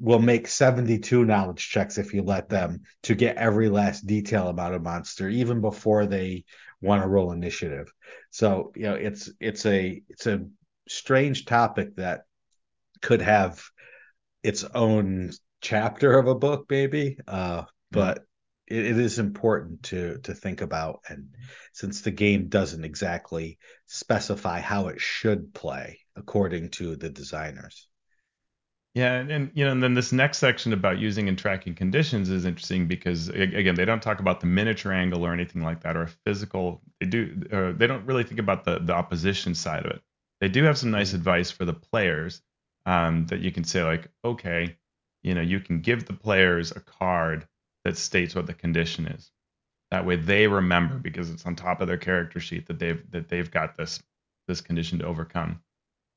will make seventy-two knowledge checks if you let them to get every last detail about a monster, even before they want to roll initiative. So, you know, it's it's a it's a strange topic that could have its own chapter of a book, maybe. Uh, but it, it is important to to think about. And since the game doesn't exactly specify how it should play according to the designers. Yeah, and, and you know, and then this next section about using and tracking conditions is interesting because again, they don't talk about the miniature angle or anything like that, or a physical. They do, or they don't really think about the the opposition side of it. They do have some nice advice for the players um, that you can say like, okay, you know, you can give the players a card that states what the condition is. That way, they remember because it's on top of their character sheet that they've that they've got this this condition to overcome.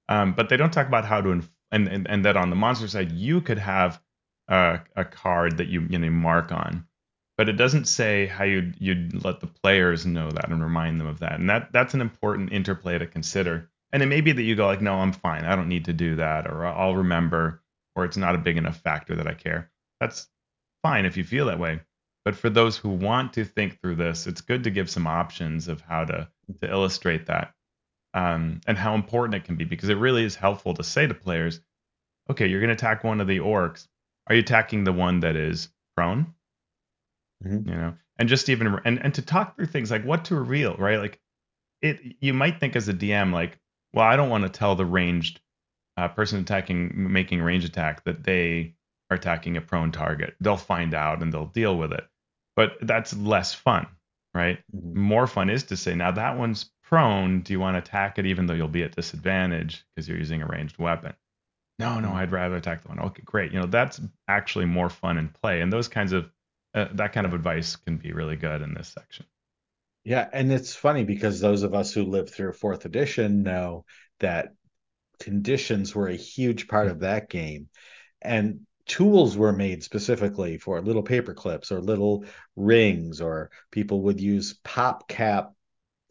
Um, but they don't talk about how to enforce. And, and and that on the monster side, you could have uh, a card that you you know mark on, but it doesn't say how you'd, you'd let the players know that and remind them of that. And that that's an important interplay to consider. And it may be that you go like, no, I'm fine. I don't need to do that, or I'll remember, or it's not a big enough factor that I care. That's fine if you feel that way. But for those who want to think through this, it's good to give some options of how to, to illustrate that. Um, and how important it can be, because it really is helpful to say to players, okay, you're going to attack one of the orcs. Are you attacking the one that is prone? Mm-hmm. You know, and just even and, and to talk through things like what to reveal, right? Like it, you might think as a D M, like, well, I don't want to tell the ranged uh, person attacking, making a range attack that they are attacking a prone target. They'll find out and they'll deal with it. But that's less fun, right? Mm-hmm. More fun is to say, now that one's prone, do you want to attack it even though you'll be at disadvantage because you're using a ranged weapon? no, no, I'd rather attack the one. Okay, great. You know, that's actually more fun in play. And those kinds of, uh, that kind of advice can be really good in this section. Yeah. And it's funny because those of us who lived through fourth edition know that conditions were a huge part of that game. And tools were made specifically for little paper clips or little rings, or people would use pop cap,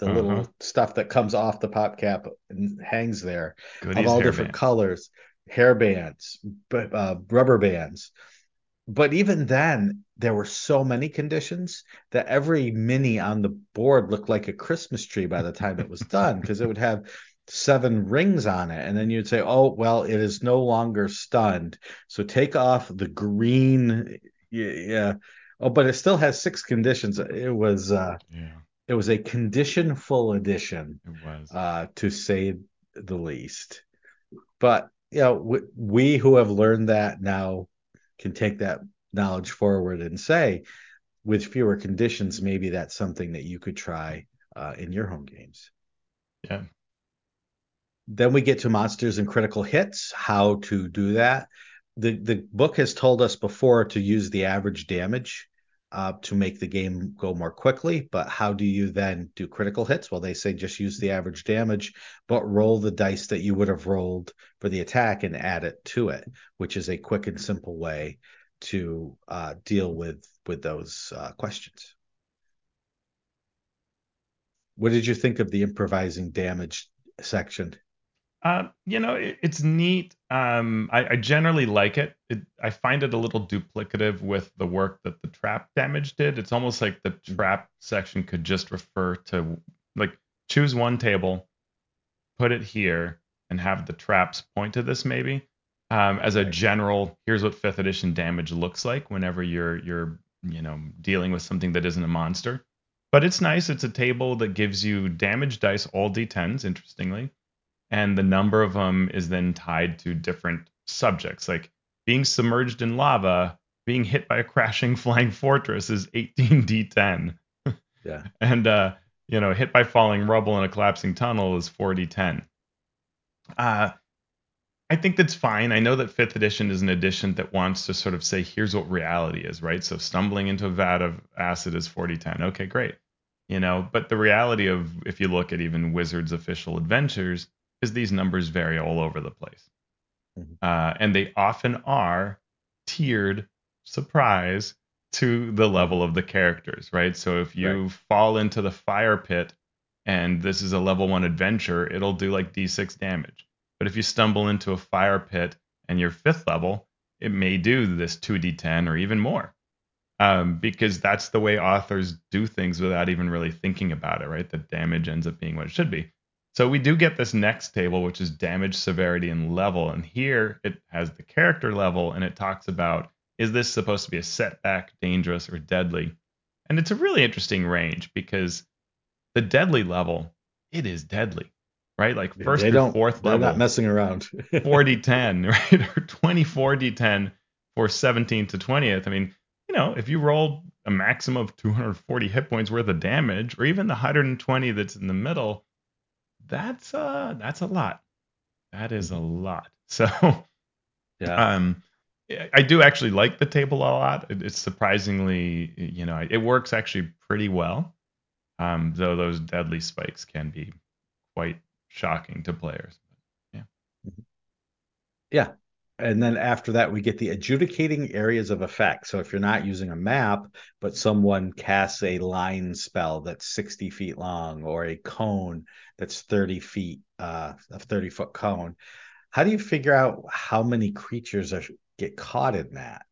the uh-huh. little stuff that comes off the pop cap and hangs there, Goodies, of all different bands. colors, hair bands, but, uh, rubber bands. But even then, there were so many conditions that every mini on the board looked like a Christmas tree by the time it was done, because it would have seven rings on it. And then you'd say, oh, well, it is no longer stunned, so take off the green. Yeah. yeah. Oh, but it still has six conditions. It was uh, yeah. it was a condition-full edition, it was. Uh, to say the least. But, you know, we, we who have learned that now can take that knowledge forward and say, with fewer conditions, maybe that's something that you could try uh, in your home games. Yeah. Then we get to monsters and critical hits, how to do that. The the book has told us before to use the average damage uh, to make the game go more quickly, but how do you then do critical hits? Well, they say just use the average damage, but roll the dice that you would have rolled for the attack and add it to it, which is a quick and simple way to uh, deal with, with those uh, questions. What did you think of the improvising damage section? Uh, you know, it, it's neat. Um, I, I generally like it. it. I find it a little duplicative with the work that the trap damage did. It's almost like the trap section could just refer to, like, choose one table, put it here, and have the traps point to this maybe. Um, as a general, here's what fifth edition damage looks like whenever you're, you're, you know, dealing with something that isn't a monster. But it's nice. It's a table that gives you damage dice, all D tens, interestingly. And the number of them is then tied to different subjects, like being submerged in lava, being hit by a crashing flying fortress is eighteen d ten. Yeah. And, uh, you know, hit by falling rubble in a collapsing tunnel is four d ten. Uh, I think that's fine. I know that fifth edition is an edition that wants to sort of say, here's what reality is, right? So stumbling into a vat of acid is four d ten. Okay, great. You know, but the reality of, if you look at even Wizards' official adventures, is these numbers vary all over the place. Mm-hmm. Uh, and they often are tiered, surprise, to the level of the characters, right? So if you right. fall into the fire pit and this is a level one adventure, it'll do like d six damage. But if you stumble into a fire pit and you're fifth level, it may do this two d ten or even more, um, because that's the way authors do things without even really thinking about it, right? The damage ends up being what it should be. So we do get this next table, which is damage, severity, and level. And here it has the character level, and it talks about, is this supposed to be a setback, dangerous, or deadly? And it's a really interesting range, because the deadly level, it is deadly. Right? Like first they through fourth level. They're not messing around. four d ten, right? Or twenty-four d ten for seventeenth to twentieth. I mean, you know, if you roll a maximum of two hundred forty hit points worth of damage, or even the one hundred twenty that's in the middle, that's uh that's a lot. That is a lot. So yeah. um I do actually like the table a lot. It's surprisingly, you know, it works actually pretty well. Um, though those deadly spikes can be quite shocking to players. Yeah. Yeah. And then after that, we get the adjudicating areas of effect. So if you're not using a map, but someone casts a line spell that's sixty feet long, or a cone that's thirty feet, uh, a thirty foot cone, how do you figure out how many creatures are, get caught in that?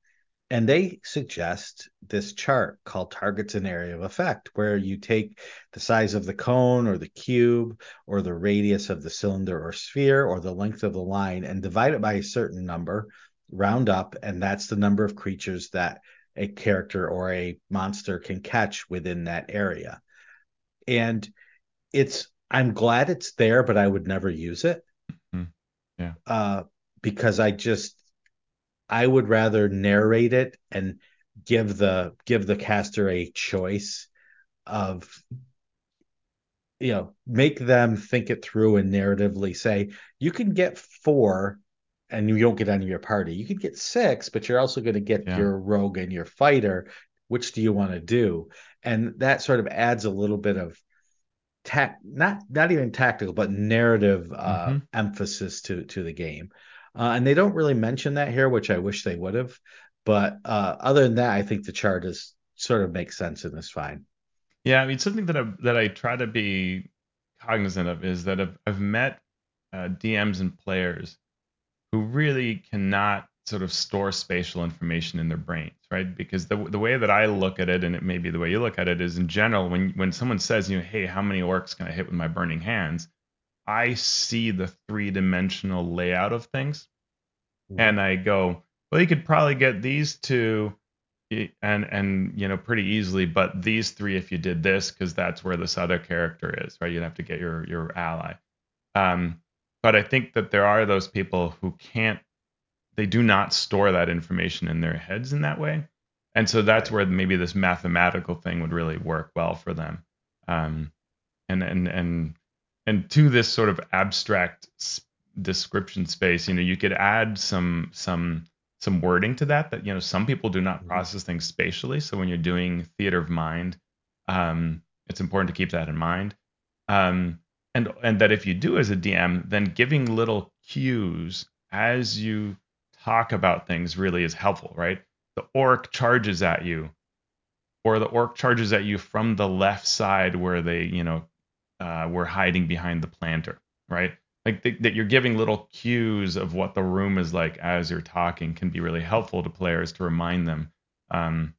And they suggest this chart called Targets and Area of Effect, where you take the size of the cone or the cube or the radius of the cylinder or sphere or the length of the line and divide it by a certain number, round up, and that's the number of creatures that a character or a monster can catch within that area. And it's, I'm glad it's there, but I would never use it. Mm-hmm. Yeah. Uh, because I just, I would rather narrate it and give the give the caster a choice of, you know, make them think it through and narratively say, you can get four and you don't get any of your party. You could get six, but you're also going to get yeah. your rogue and your fighter. Which do you want to do? And that sort of adds a little bit of tact, not not even tactical, but narrative uh, mm-hmm. emphasis to to the game. Uh, and they don't really mention that here, which I wish they would have. But uh, other than that, I think the chart is sort of makes sense and is fine. Yeah, I mean, something that I, that I try to be cognizant of is that I've, I've met uh, D Ms and players who really cannot sort of store spatial information in their brains, right? Because the the way that I look at it, and it may be the way you look at it, is in general, when when someone says, you know, hey, how many orcs can I hit with my burning hands? I see the three-dimensional layout of things, mm-hmm. and I go, well, you could probably get these two and, and you know, pretty easily, but these three if you did this, because that's where this other character is, right? You'd have to get your, your ally. Um, but I think that there are those people who can't, they do not store that information in their heads in that way. And so that's where maybe this mathematical thing would really work well for them. Um, and, and, and, and to this sort of abstract description space, you know, you could add some, some, some wording to that, that, you know, some people do not process things spatially. So when you're doing theater of mind, um, it's important to keep that in mind. Um, and, and that if you do as a D M, then giving little cues as you talk about things really is helpful, right? The orc charges at you, or the orc charges at you from the left side where they, you know, uh, were hiding behind the planter, right? Like th- that you're giving little cues of what the room is like as you're talking can be really helpful to players to remind them. Um,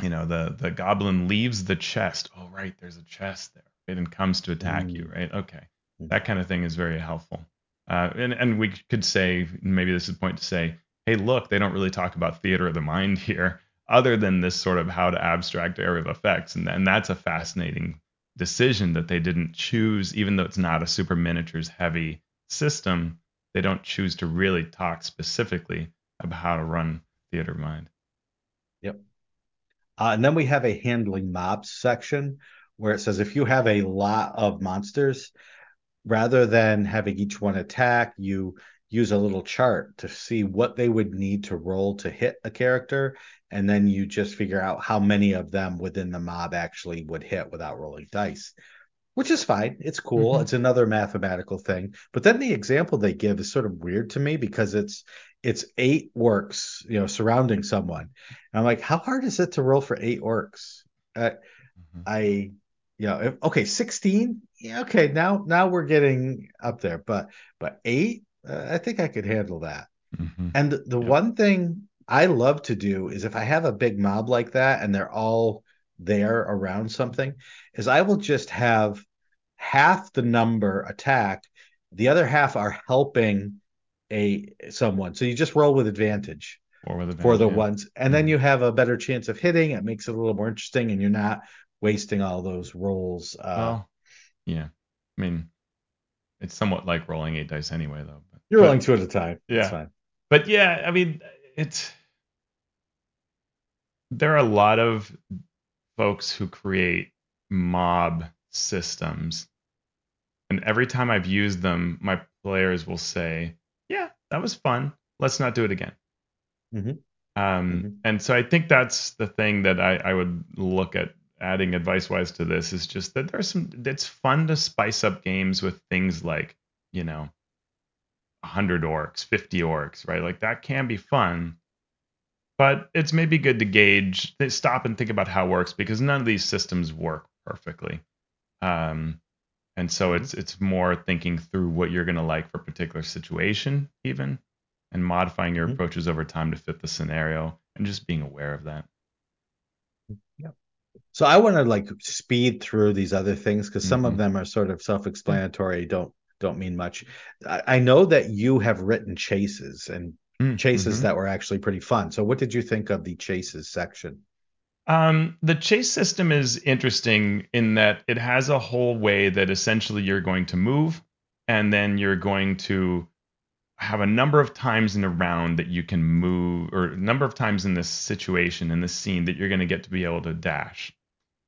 you know, the the goblin leaves the chest. Oh, right, there's a chest there. Right? And comes to attack mm. you, right? Okay, mm. that kind of thing is very helpful. Uh, and and we could say, maybe this is a point to say, hey, look, they don't really talk about theater of the mind here, other than this sort of how to abstract area of effects, and and that's a fascinating decision that they didn't choose, even though it's not a super miniatures heavy system, they don't choose to really talk specifically about how to run theater of mind. Yep. Uh, and then we have a handling mobs section where it says if you have a lot of monsters, rather than having each one attack, you use a little chart to see what they would need to roll to hit a character, and then you just figure out how many of them within the mob actually would hit without rolling dice, which is fine. It's cool. Mm-hmm. It's another mathematical thing. But then the example they give is sort of weird to me because it's it's eight orcs, you know, surrounding someone. And I'm like, how hard is it to roll for eight orcs? Uh, mm-hmm. I, you know, if, okay, sixteen. Yeah, okay, now now we're getting up there. But but eight. I think I could handle that. Mm-hmm. And the yep. one thing I love to do is if I have a big mob like that and they're all there around something, is I will just have half the number attack. The other half are helping a someone. So you just roll with advantage, or with advantage for the yeah. ones. And mm-hmm. then you have a better chance of hitting. It makes it a little more interesting and you're not wasting all those rolls. Uh, well, yeah. I mean, it's somewhat like rolling eight dice anyway, though. You're rolling two at a time. Yeah. That's fine. But yeah, I mean, it's there are a lot of folks who create mob systems. And every time I've used them, my players will say, yeah, that was fun. Let's not do it again. Mm-hmm. Um, mm-hmm. And so I think that's the thing that I, I would look at adding advice-wise to this is just that there's some, it's fun to spice up games with things like, you know, one hundred orcs, fifty orcs, right? Like that can be fun, but it's maybe good to gauge, stop and think about how it works, because none of these systems work perfectly. Um, and so it's it's more thinking through what you're going to like for a particular situation even, and modifying your mm-hmm. approaches over time to fit the scenario, and just being aware of that. Yep. So I want to like speed through these other things, because some mm-hmm. of them are sort of self-explanatory, don't don't mean much. I know that you have written chases and chases mm-hmm. that were actually pretty fun. So what did you think of the chases section? Um, the chase system is interesting in that it has a whole way that essentially you're going to move, and then you're going to have a number of times in a round that you can move, or a number of times in this situation, in this scene, that you're going to get to be able to dash.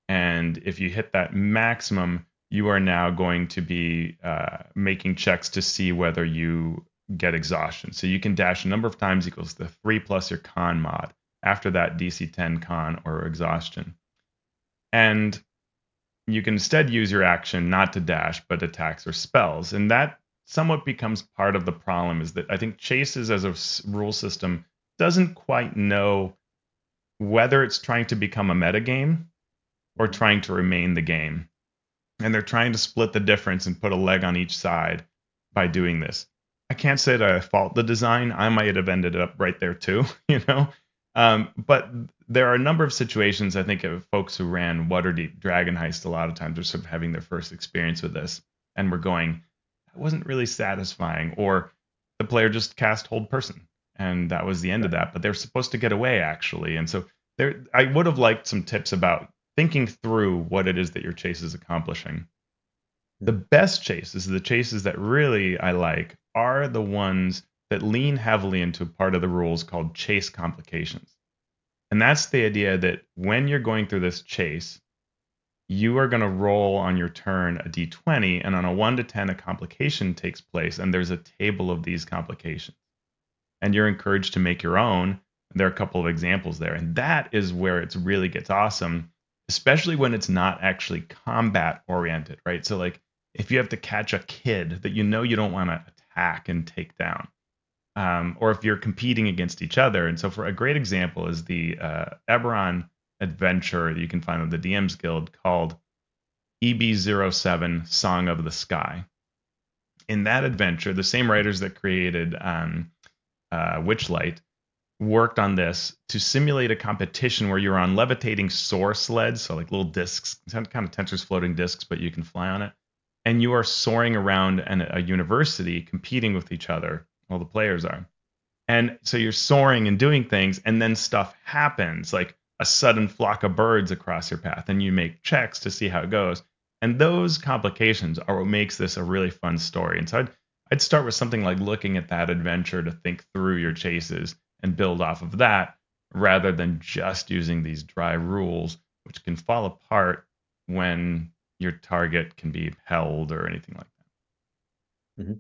And if you hit that maximum, you are now going to be uh, making checks to see whether you get exhaustion. So you can dash a number of times equals the three plus your con mod. After that, D C ten con or exhaustion. And you can instead use your action not to dash, but attacks or spells. And that somewhat becomes part of the problem, is that I think chases as a rule system doesn't quite know whether it's trying to become a metagame or trying to remain the game. And they're trying to split the difference and put a leg on each side by doing this. I can't say that I fault the design. I might have ended up right there too, you know? Um, but there are a number of situations, I think, of folks who ran Waterdeep Dragon Heist a lot of times are sort of having their first experience with this and were going, that wasn't really satisfying. Or the player just cast Hold Person, and that was the end of that. But they're supposed to get away, actually. And so there, I would have liked some tips about thinking through what it is that your chase is accomplishing. The best chases, the chases that really I like, are the ones that lean heavily into part of the rules called chase complications. And that's the idea that when you're going through this chase, you are going to roll on your turn a d twenty, and on a one to ten, a complication takes place, and there's a table of these complications. And you're encouraged to make your own. There are a couple of examples there, and that is where it really gets awesome, especially when it's not actually combat-oriented, right? So, like, if you have to catch a kid that you know you don't want to attack and take down, um, or if you're competing against each other. And so for a great example is the uh, Eberron adventure that you can find on the D Ms Guild called E B zero seven Song of the Sky. In that adventure, the same writers that created um, uh, Witchlight worked on this to simulate a competition where you're on levitating soar sleds, so like little discs, kind of tensors, floating discs, but you can fly on it. And you are soaring around an, a university competing with each other. Well, the players are. And so you're soaring and doing things, and then stuff happens, like a sudden flock of birds across your path, and you make checks to see how it goes. And those complications are what makes this a really fun story. And so I'd, I'd start with something like looking at that adventure to think through your chases and build off of that, rather than just using these dry rules, which can fall apart when your target can be held or anything like that. Mm-hmm.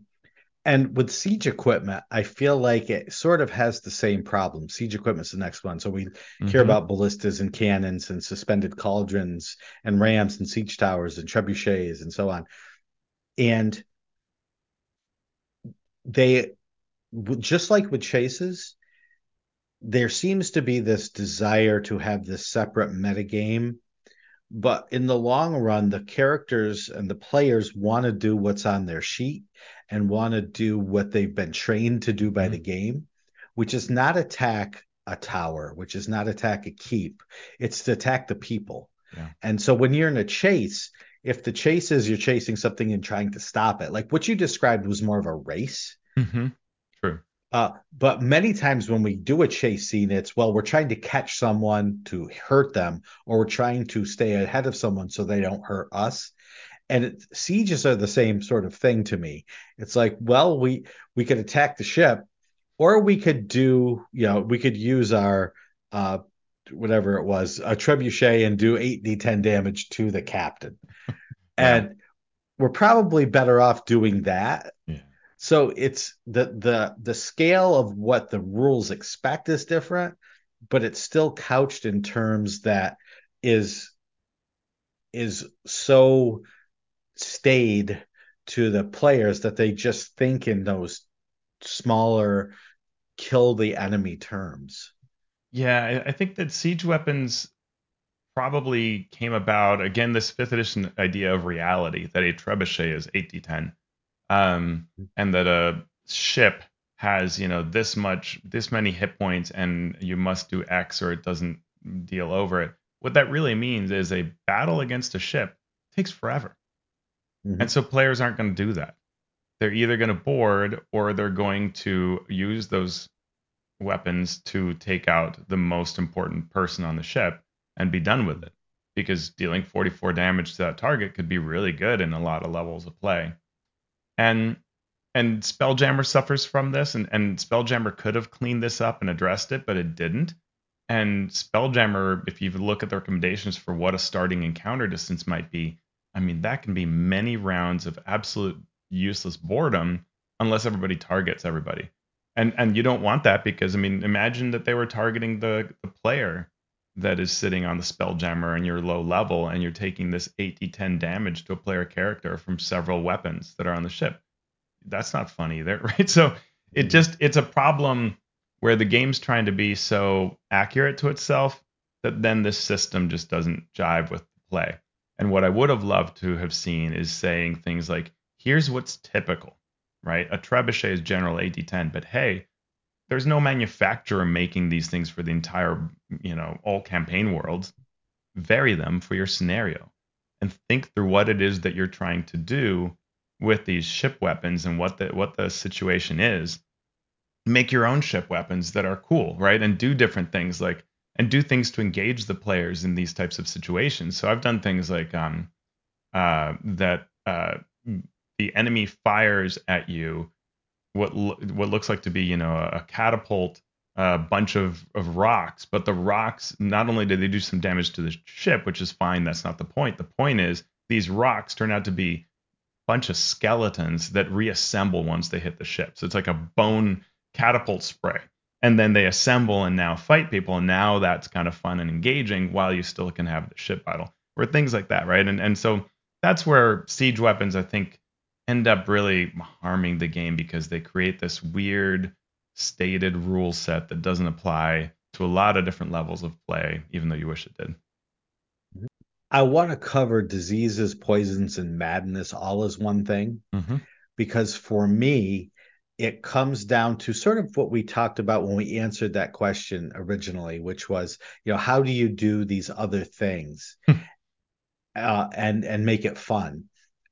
And with siege equipment, I feel like it sort of has the same problem. Siege equipment's the next one. So we mm-hmm. hear about ballistas and cannons and suspended cauldrons and rams and siege towers and trebuchets and so on. And they, just like with chases, there seems to be this desire to have this separate metagame, but in the long run, the characters and the players want to do what's on their sheet and want to do what they've been trained to do by mm-hmm. the game, which is not attack a tower, which is not attack a keep. It's to attack the people. Yeah. And so when you're in a chase, if the chase is you're chasing something and trying to stop it, like what you described was more of a race. Mm-hmm. True. Uh, but many times when we do a chase scene, it's, well, we're trying to catch someone to hurt them, or we're trying to stay ahead of someone so they don't hurt us. And it, sieges are the same sort of thing to me. It's like, well, we, we could attack the ship, or we could do, you know, we could use our, uh, whatever it was, a trebuchet and do eight d ten damage to the captain. And we're probably better off doing that. Yeah. So it's the the the scale of what the rules expect is different, but it's still couched in terms that is is so stayed to the players that they just think in those smaller kill the enemy terms. Yeah, I think that siege weapons probably came about, again, this fifth edition idea of reality, that a trebuchet is eight d ten. Um, and that a ship has, you know, this much, this many hit points, and you must do X or it doesn't deal over it. What that really means is a battle against a ship takes forever. Mm-hmm. And so players aren't going to do that. They're either going to board, or they're going to use those weapons to take out the most important person on the ship and be done with it, because dealing forty-four damage to that target could be really good in a lot of levels of play. And and Spelljammer suffers from this, and, and Spelljammer could have cleaned this up and addressed it, but it didn't. And Spelljammer, if you look at the recommendations for what a starting encounter distance might be, I mean, that can be many rounds of absolute useless boredom unless everybody targets everybody. And and you don't want that, because, I mean, imagine that they were targeting the, the player that is sitting on the Spelljammer and you're low level and you're taking this eight d ten damage to a player character from several weapons that are on the ship. That's not fun either, right? So it just, it's a problem where the game's trying to be so accurate to itself that then this system just doesn't jive with the play. And what I would have loved to have seen is saying things like, here's what's typical, right? A trebuchet is general eight d ten, but hey, there's no manufacturer making these things for the entire, you know, all campaign worlds. Vary them for your scenario and think through what it is that you're trying to do with these ship weapons and what the, what the situation is. Make your own ship weapons that are cool, right? And do different things like, and do things to engage the players in these types of situations. So I've done things like um, uh, that uh, the enemy fires at you what lo- what looks like to be, you know, a catapult, a bunch of, of rocks. But the rocks, not only do they do some damage to the ship, which is fine, that's not the point. The point is these rocks turn out to be a bunch of skeletons that reassemble once they hit the ship. So it's like a bone catapult spray. And then they assemble and now fight people. And now that's kind of fun and engaging while you still can have the ship battle or things like that, right? And and so that's where siege weapons, I think, end up really harming the game, because they create this weird stated rule set that doesn't apply to a lot of different levels of play, even though you wish it did. I want to cover diseases, poisons, and madness all as one thing, mm-hmm. because for me, it comes down to sort of what we talked about when we answered that question originally, which was, you know, how do you do these other things uh, and and make it fun?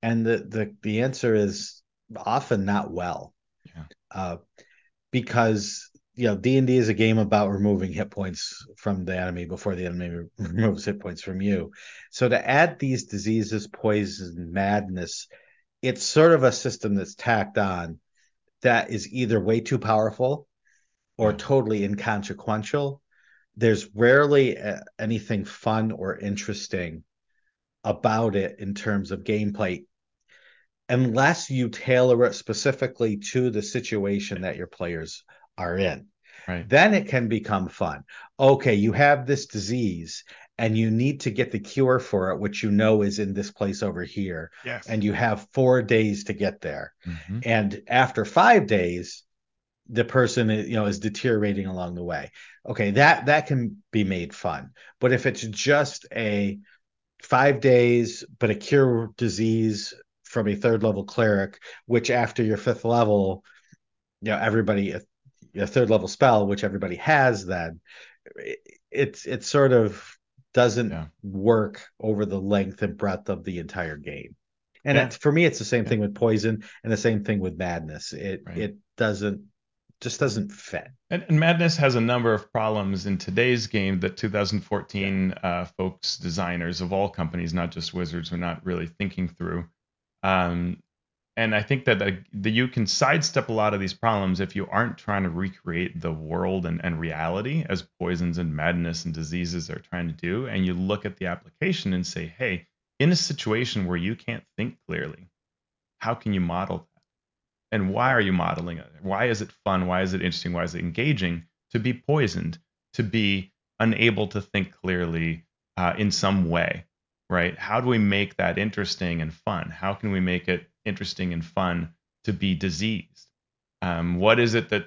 And the the the answer is often not well, yeah. uh, because, you know, D and D is a game about removing hit points from the enemy before the enemy removes hit points from you. So to add these diseases, poison, madness, it's sort of a system that's tacked on that is either way too powerful or totally inconsequential. There's rarely uh, anything fun or interesting about it in terms of gameplay, unless you tailor it specifically to the situation that your players are in. Right. Then it can become fun. Okay, you have this disease and you need to get the cure for it, which you know is in this place over here. Yes. And you have four days to get there. Mm-hmm. And after five days, the person is, you know, is deteriorating along the way. Okay, that that can be made fun. But if it's just a five days, but a cure disease from a third level cleric, which after your fifth level, you know, everybody, a, a third level spell, which everybody has, then it, it's it's sort of doesn't yeah. work over the length and breadth of the entire game. And yeah. it, for me, it's the same yeah. thing with poison and the same thing with madness. It right. it doesn't, just doesn't fit. And, and madness has a number of problems in today's game that two thousand fourteen yeah. uh, folks, designers of all companies, not just Wizards, are not really thinking through. Um, and I think that, the, that you can sidestep a lot of these problems if you aren't trying to recreate the world and, and reality as poisons and madness and diseases are trying to do. And you look at the application and say, hey, in a situation where you can't think clearly, how can you model that? And why are you modeling it? Why is it fun? Why is it interesting? Why is it engaging to be poisoned, to be unable to think clearly uh, in some way, right? How do we make that interesting and fun? How can we make it interesting and fun to be diseased? Um, what is it that,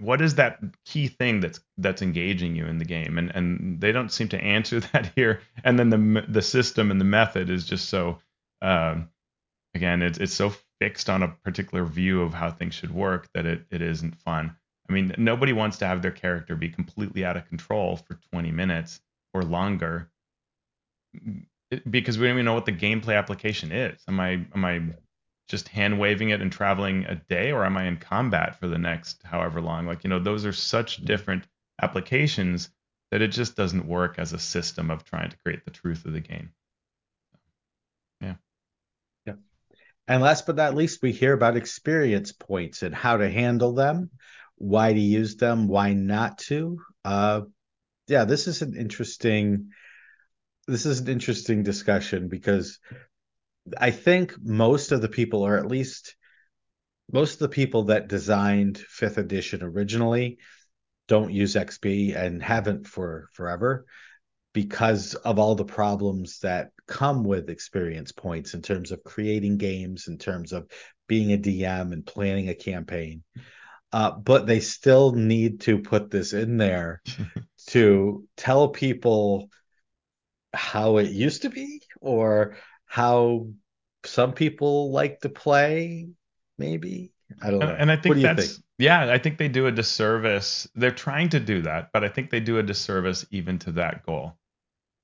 what is that key thing that's that's engaging you in the game? And and they don't seem to answer that here. And then the the system and the method is just so, um, again, it's it's so fixed on a particular view of how things should work that it it isn't fun. I mean, nobody wants to have their character be completely out of control for twenty minutes or longer, because we don't even know what the gameplay application is. Am I am I just hand waving it and traveling a day, or am I in combat for the next however long? Like, you know, those are such different applications that it just doesn't work as a system of trying to create the truth of the game. Yeah. Yeah. And last but not least, we hear about experience points and how to handle them, why to use them, why not to. Uh, yeah, this is an interesting... This is an interesting discussion, because I think most of the people, or at least most of the people that designed fifth edition originally don't use X P and haven't for forever because of all the problems that come with experience points in terms of creating games, in terms of being a D M and planning a campaign. Uh, but they still need to put this in there to tell people how it used to be or how some people like to play, maybe. I don't know. And I think that's, think? yeah, I think they do a disservice. They're trying to do that, but I think they do a disservice even to that goal.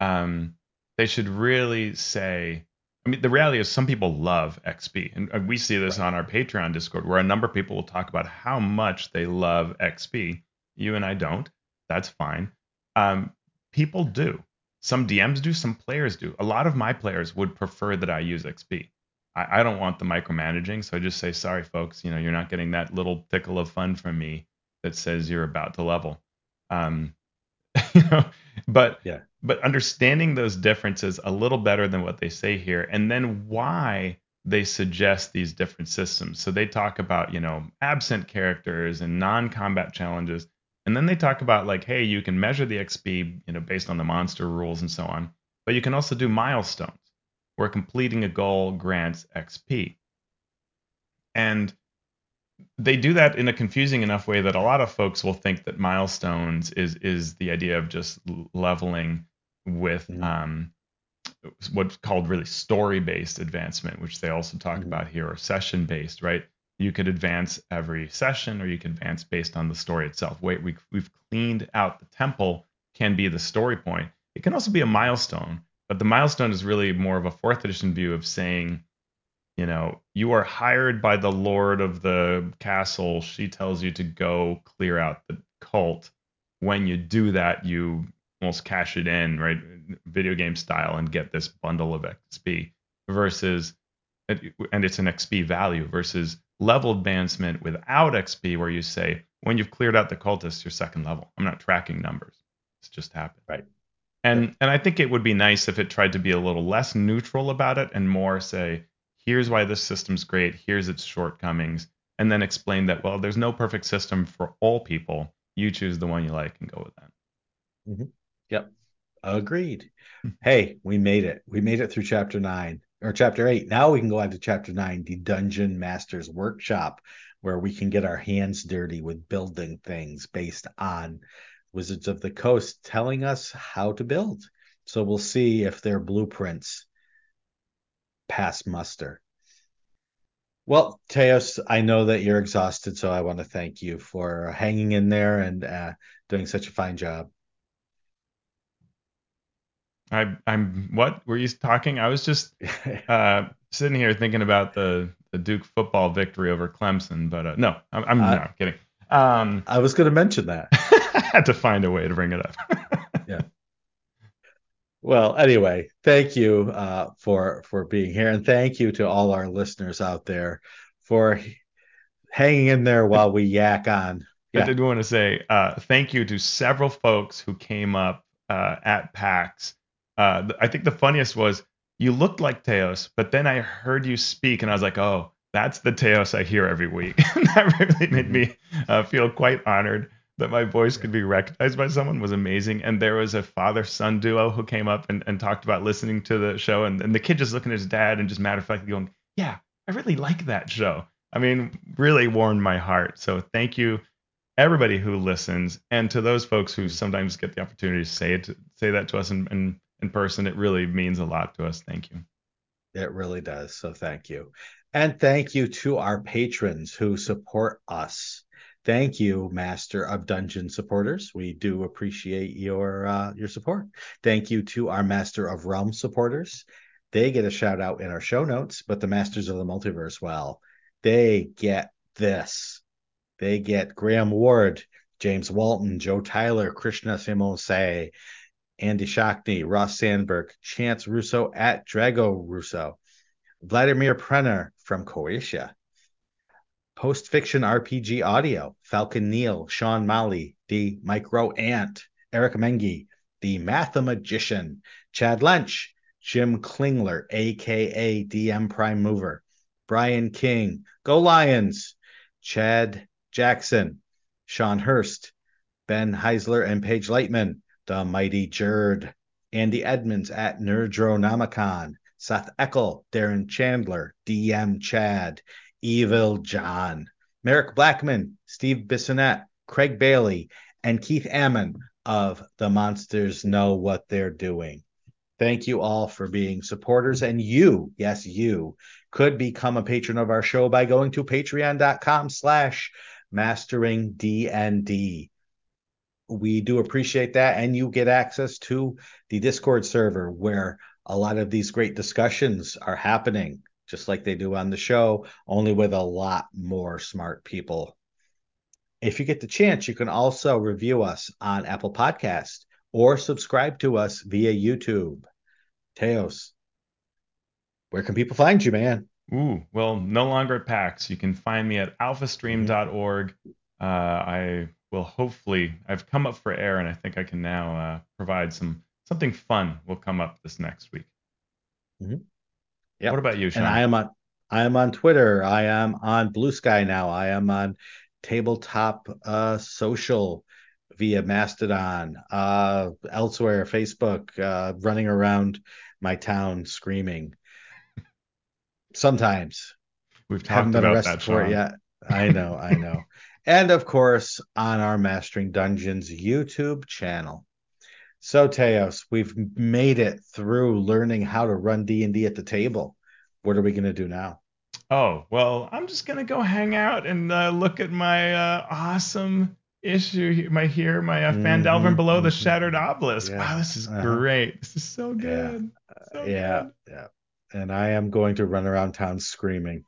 Um, they should really say, I mean, the reality is some people love X P, and we see this right. on our Patreon Discord, where a number of people will talk about how much they love X P. You and I don't. That's fine. Um, people do. Some D Ms do, some players do. A lot of my players would prefer that I use X P. I, I don't want the micromanaging, so I just say, sorry, folks, you know, you're not getting that little tickle of fun from me that says you're about to level. Um, you know, but yeah. but understanding those differences a little better than what they say here, and then why they suggest these different systems. So they talk about, you know, absent characters and non-combat challenges. And then they talk about like, hey, you can measure the X P, you know, based on the monster rules and so on. But you can also do milestones where completing a goal grants X P. And they do that in a confusing enough way that a lot of folks will think that milestones is is the idea of just leveling with mm-hmm. um, what's called really story-based advancement, which they also talk mm-hmm. about here, or session-based, right? You could advance every session, or you could advance based on the story itself. Wait, we, we've cleaned out the temple can be the story point. It can also be a milestone, but the milestone is really more of a fourth edition view of saying, you know, you are hired by the lord of the castle. She tells you to go clear out the cult. When you do that, you almost cash it in, right? Video game style, and get this bundle of X P versus, and it's an X P value versus level advancement without X P, where you say, when you've cleared out the cultists, you're second level. I'm not tracking numbers. It's just happened. Right. And, yeah. and I think it would be nice if it tried to be a little less neutral about it and more say, here's why this system's great. Here's its shortcomings. And then explain that, well, there's no perfect system for all people. You choose the one you like and go with that. Mm-hmm. Yep. Agreed. Hey, we made it. We made it through chapter nine. Or chapter eight. Now we can go on to chapter nine, the Dungeon Master's Workshop, where we can get our hands dirty with building things based on Wizards of the Coast telling us how to build. So we'll see if their blueprints pass muster. Well, Teos, I know that you're exhausted, so I want to thank you for hanging in there and uh, doing such a fine job. I, I'm what were you talking? I was just uh, sitting here thinking about the, the Duke football victory over Clemson, but uh, no, I'm, I'm uh, not kidding. Um, I was going to mention that. I had to find a way to bring it up. Yeah. Well, anyway, thank you uh, for for being here, and thank you to all our listeners out there for hanging in there while we yak on. Yeah. I did want to say uh, thank you to several folks who came up uh, at PAX. Uh, I think the funniest was you looked like Teos, but then I heard you speak and I was like, oh, that's the Teos I hear every week. That really made me uh, feel quite honored that my voice could be recognized by someone. Was amazing. And there was a father-son duo who came up and, and talked about listening to the show. And, and the kid just looking at his dad and just matter of factly going, yeah, I really like that show. I mean, really warmed my heart. So thank you, everybody who listens. And to those folks who sometimes get the opportunity to say it, say that to us and, and in person, it really means a lot to us. Thank you. It really does. So thank you. And thank you to our patrons who support us. Thank you, Master of Dungeon supporters. We do appreciate your uh, your support. Thank you to our Master of Realm supporters. They get a shout out in our show notes, but the Masters of the Multiverse, well, they get this. They get Graham Ward, James Walton, Joe Tyler, Krishna Simose, Andy Shockney, Ross Sandberg, Chance Russo at Drago Russo, Vladimir Prenner from Croatia, Post Fiction R P G Audio, Falcon Neal, Sean Molly, the Micro Ant, Eric Mengi, the Mathemagician, Chad Lench, Jim Klingler, aka D M Prime Mover, Brian King, Go Lions, Chad Jackson, Sean Hurst, Ben Heisler and Paige Lightman, The Mighty Jerd, Andy Edmonds at Nerdronomicon, Seth Eckel, Darren Chandler, D M Chad, Evil John, Merrick Blackman, Steve Bissonette, Craig Bailey, and Keith Ammon of The Monsters Know What They're Doing. Thank you all for being supporters, and you, yes, you, could become a patron of our show by going to patreon.com slash mastering DND. We do appreciate that, and you get access to the Discord server where a lot of these great discussions are happening, just like they do on the show, only with a lot more smart people. If you get the chance, you can also review us on Apple Podcasts or subscribe to us via YouTube. Teos, where can people find you, man? Ooh, well, no longer at PAX. You can find me at alpha stream dot org. Uh, I will hopefully, I've come up for air, and I think I can now uh, provide some something fun will come up this next week. Mm-hmm. Yeah. What about you, Sean? And I am on, I am on Twitter. I am on Blue Sky now. I am on Tabletop uh, Social via Mastodon, uh, elsewhere, Facebook, uh, running around my town screaming. Sometimes. We've talked haven't been about arrested that, for it yet. I know, I know. And, of course, on our Mastering Dungeons YouTube channel. So, Teos, we've made it through learning how to run D and D at the table. What are we going to do now? Oh, well, I'm just going to go hang out and uh, look at my uh, awesome issue, my here, my uh, Phandelver and Below the Shattered Obelisk. Yeah. Wow, this is uh-huh. great. This is so good. Yeah, so yeah. Good. yeah. And I am going to run around town screaming.